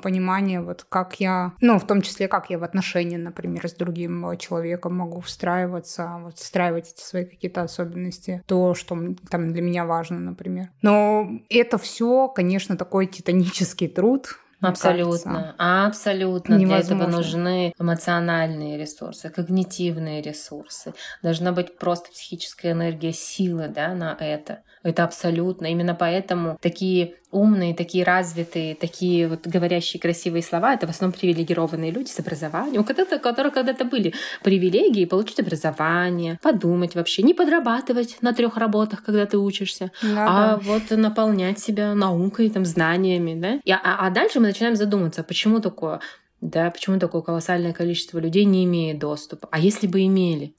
понимание, вот как я, ну, в том числе, как я в отношении, например, с другим человеком могу встраиваться, вот встраивать эти свои какие-то особенности, то, что там для меня важно, например. Но это все, конечно, такой титанический труд. Абсолютно, абсолютно. Невозможно. Для этого нужны эмоциональные ресурсы, когнитивные ресурсы. Должна быть просто психическая энергия, силы, да, на это. Это абсолютно. Именно поэтому такие умные, такие развитые, такие вот говорящие красивые слова — это в основном привилегированные люди с образованием, у которых когда-то были привилегии получить образование, подумать вообще, не подрабатывать на 3 работах, когда ты учишься, вот наполнять себя наукой, там, знаниями, да. А дальше мы начинаем задуматься, почему такое? Да, почему такое колоссальное количество людей не имеет доступа? А если бы имели?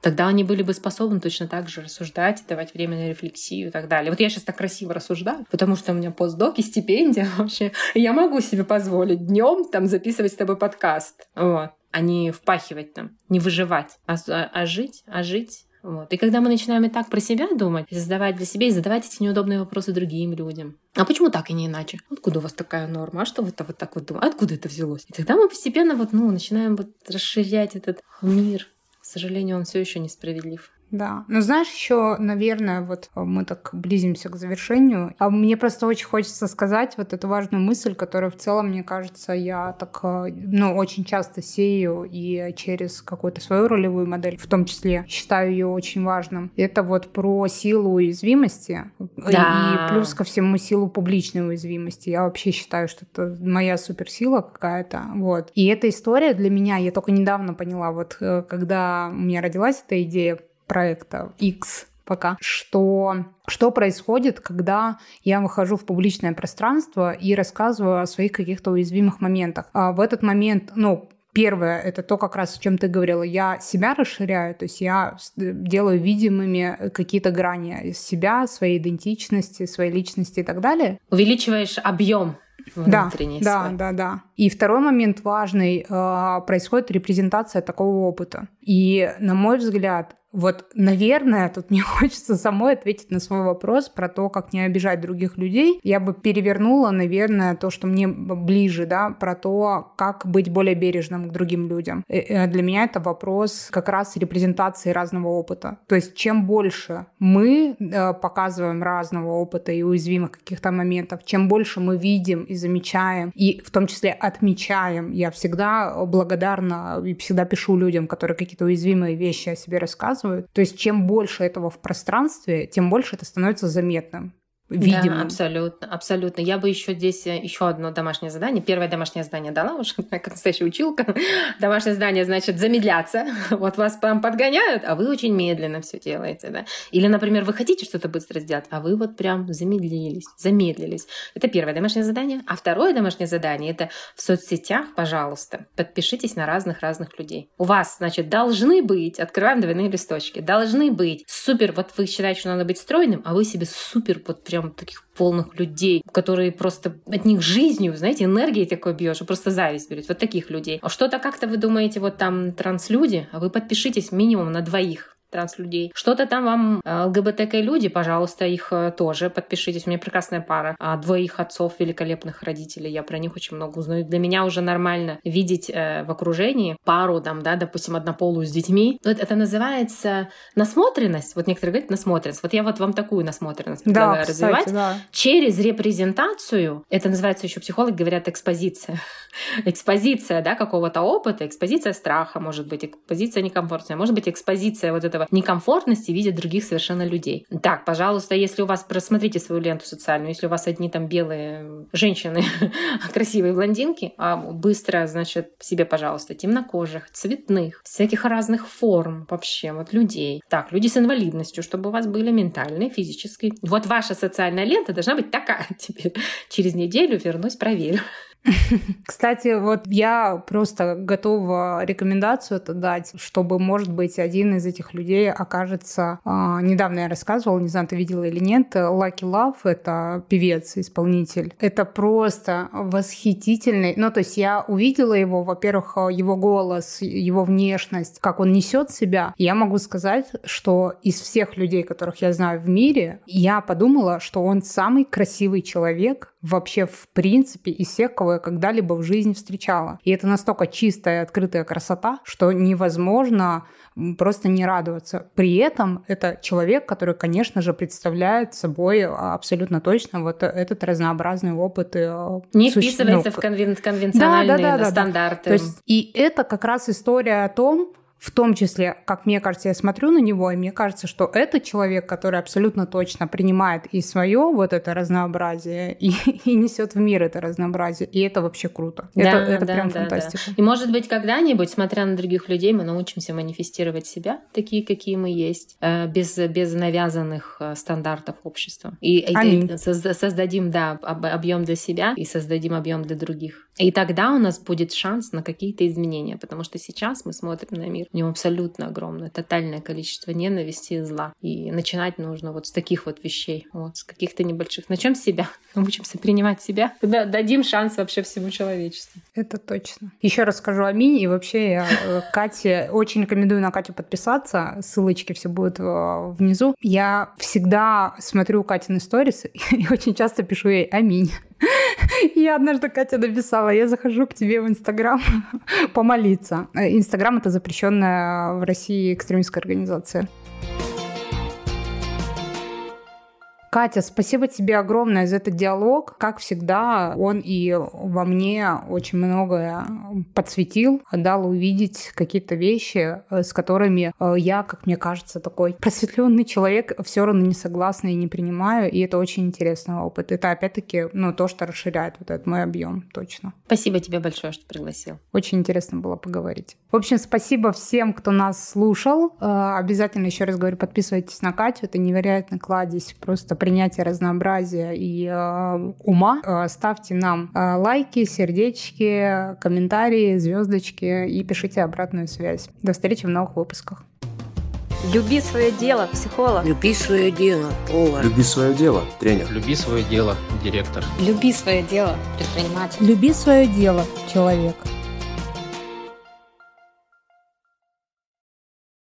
Тогда они были бы способны точно так же рассуждать, давать время на рефлексию и так далее. Вот я сейчас так красиво рассуждаю, потому что у меня постдок и стипендия вообще. И я могу себе позволить днем там записывать с тобой подкаст, вот, а не впахивать там, не выживать, а жить. Вот. И когда мы начинаем и так про себя думать, задавать для себя и задавать эти неудобные вопросы другим людям. А почему так и не иначе? Откуда у вас такая норма? А что вы вот так вот думаете? Откуда это взялось? И тогда мы постепенно начинаем расширять этот мир. К сожалению, он все еще несправедлив. Да. Но знаешь, еще, наверное, вот мы так близимся к завершению. А мне просто очень хочется сказать вот эту важную мысль, которую в целом, мне кажется, я так, очень часто сею и через какую-то свою ролевую модель, в том числе, считаю ее очень важным. Это вот про силу уязвимости, да. И плюс ко всему силу публичной уязвимости. Я вообще считаю, что это моя суперсила какая-то. Вот. И эта история для меня, я только недавно поняла, вот когда у меня родилась эта идея проекта X пока, что происходит, когда я выхожу в публичное пространство и рассказываю о своих каких-то уязвимых моментах. А в этот момент, первое, это то, как раз о чем ты говорила, я себя расширяю, то есть я делаю видимыми какие-то грани себя, своей идентичности, своей личности и так далее. Увеличиваешь объем. внутренний свой. Да. И второй момент важный, происходит репрезентация такого опыта. И, на мой взгляд, вот, наверное, тут мне хочется самой ответить на свой вопрос про то, как не обижать других людей. Я бы перевернула, наверное, то, что мне ближе, да, про то, как быть более бережным к другим людям. И для меня это вопрос как раз репрезентации разного опыта. То есть чем больше мы показываем разного опыта и уязвимых каких-то моментов, чем больше мы видим и замечаем, и в том числе отмечаем. Я всегда благодарна и всегда пишу людям, которые какие-то уязвимые вещи о себе рассказывают. То есть чем больше этого в пространстве, тем больше это становится заметным. Видимо. Да, абсолютно, абсолютно. Я бы еще здесь еще одно домашнее задание. Первое домашнее задание дала уже, как настоящая училка. Домашнее задание значит замедляться. Вот вас прям подгоняют, а вы очень медленно все делаете, да? Или, например, вы хотите что-то быстро сделать, а вы вот прям замедлились. Это первое домашнее задание. А второе домашнее задание — это в соцсетях, пожалуйста, подпишитесь на разных людей. У вас, значит, должны быть, открываем двойные листочки, должны быть супер, вот вы считаете, что надо быть стройным, а вы себе супер вот прям таких полных людей, которые просто от них жизнью, знаете, энергией такой бьешь, просто зависть берет. Вот таких людей. А что-то как-то вы думаете, вот там транслюди, а вы подпишитесь минимум на 2 транслюдей. Что-то там вам ЛГБТК-люди, пожалуйста, их тоже подпишитесь. У меня прекрасная пара. 2 отцов, великолепных родителей. Я про них очень много узнаю. Для меня уже нормально видеть в окружении пару, там, да, допустим, однополую с детьми. Вот это называется насмотренность. Вот некоторые говорят насмотренность. Вот я вот вам такую насмотренность предлагаю развивать. Да. Через репрезентацию, это называется еще психологи говорят экспозиция. Экспозиция, да, какого-то опыта, экспозиция страха, может быть, экспозиция некомфортная, может быть, экспозиция вот этого некомфортности видят других совершенно людей. Так, пожалуйста, если у вас, просмотрите свою ленту социальную, если у вас одни там белые женщины, красивые блондинки, а быстро, значит, себе, пожалуйста, темнокожих, цветных, всяких разных форм вообще, вот людей. Так, люди с инвалидностью, чтобы у вас были ментальные, физические. Вот ваша социальная лента должна быть такая теперь. Через неделю вернусь, проверю. Кстати, вот я просто готова рекомендацию это дать, чтобы, может быть, один из этих людей окажется... недавно я рассказывала, не знаю, ты видела или нет, Lucky Love — это певец, исполнитель. Это просто восхитительный... Ну, то есть я увидела его, во-первых, его голос, его внешность, как он несет себя. Я могу сказать, что из всех людей, которых я знаю в мире, я подумала, что он самый красивый человек вообще, в принципе, из всех, кого я когда-либо в жизни встречала. И это настолько чистая, открытая красота, что невозможно просто не радоваться. При этом это человек, который, конечно же, представляет собой абсолютно точно вот этот разнообразный опыт. И не вписывается в конвенциональные стандарты. То есть, и это как раз история о том, в том числе, как мне кажется, я смотрю на него, и мне кажется, что это человек, который абсолютно точно принимает и свое вот это разнообразие, и несет в мир это разнообразие. И это вообще круто. Да, это прям фантастика. Да. И, может быть, когда-нибудь, смотря на других людей, мы научимся манифестировать себя, такие, какие мы есть, без навязанных стандартов общества. И создадим, объем для себя и создадим объем для других. И тогда у нас будет шанс на какие-то изменения, потому что сейчас мы смотрим на мир. В нем абсолютно огромное, тотальное количество ненависти и зла. И начинать нужно вот с таких вот вещей, вот с каких-то небольших. Начнем с себя, научимся принимать себя, тогда дадим шанс вообще всему человечеству. Это точно. Еще раз скажу аминь. И вообще я Кате очень рекомендую на Катю подписаться. Ссылочки все будут внизу. Я всегда смотрю Катины сторис и очень часто пишу ей аминь. Я однажды, Катя, написала: я захожу к тебе в Инстаграм помолиться. Инстаграм — это запрещенная в России экстремистская организация. Катя, спасибо тебе огромное за этот диалог. Как всегда, он и во мне очень многое подсветил, дал увидеть какие-то вещи, с которыми я, как мне кажется, такой просветленный человек, все равно не согласна и не принимаю. И это очень интересный опыт. Это, опять-таки, то, что расширяет вот этот мой объем, точно. Спасибо тебе большое, что пригласил. Очень интересно было поговорить. В общем, спасибо всем, кто нас слушал. Обязательно, еще раз говорю, подписывайтесь на Катю. Это невероятно кладезь просто принятие разнообразия и ума. Ставьте нам лайки, сердечки, комментарии, звездочки и пишите обратную связь. До встречи в новых выпусках. Люби свое дело, психолог. Люби свое дело, повар. Люби свое дело, тренер. Люби свое дело, директор. Люби свое дело, предприниматель. Люби свое дело, человек.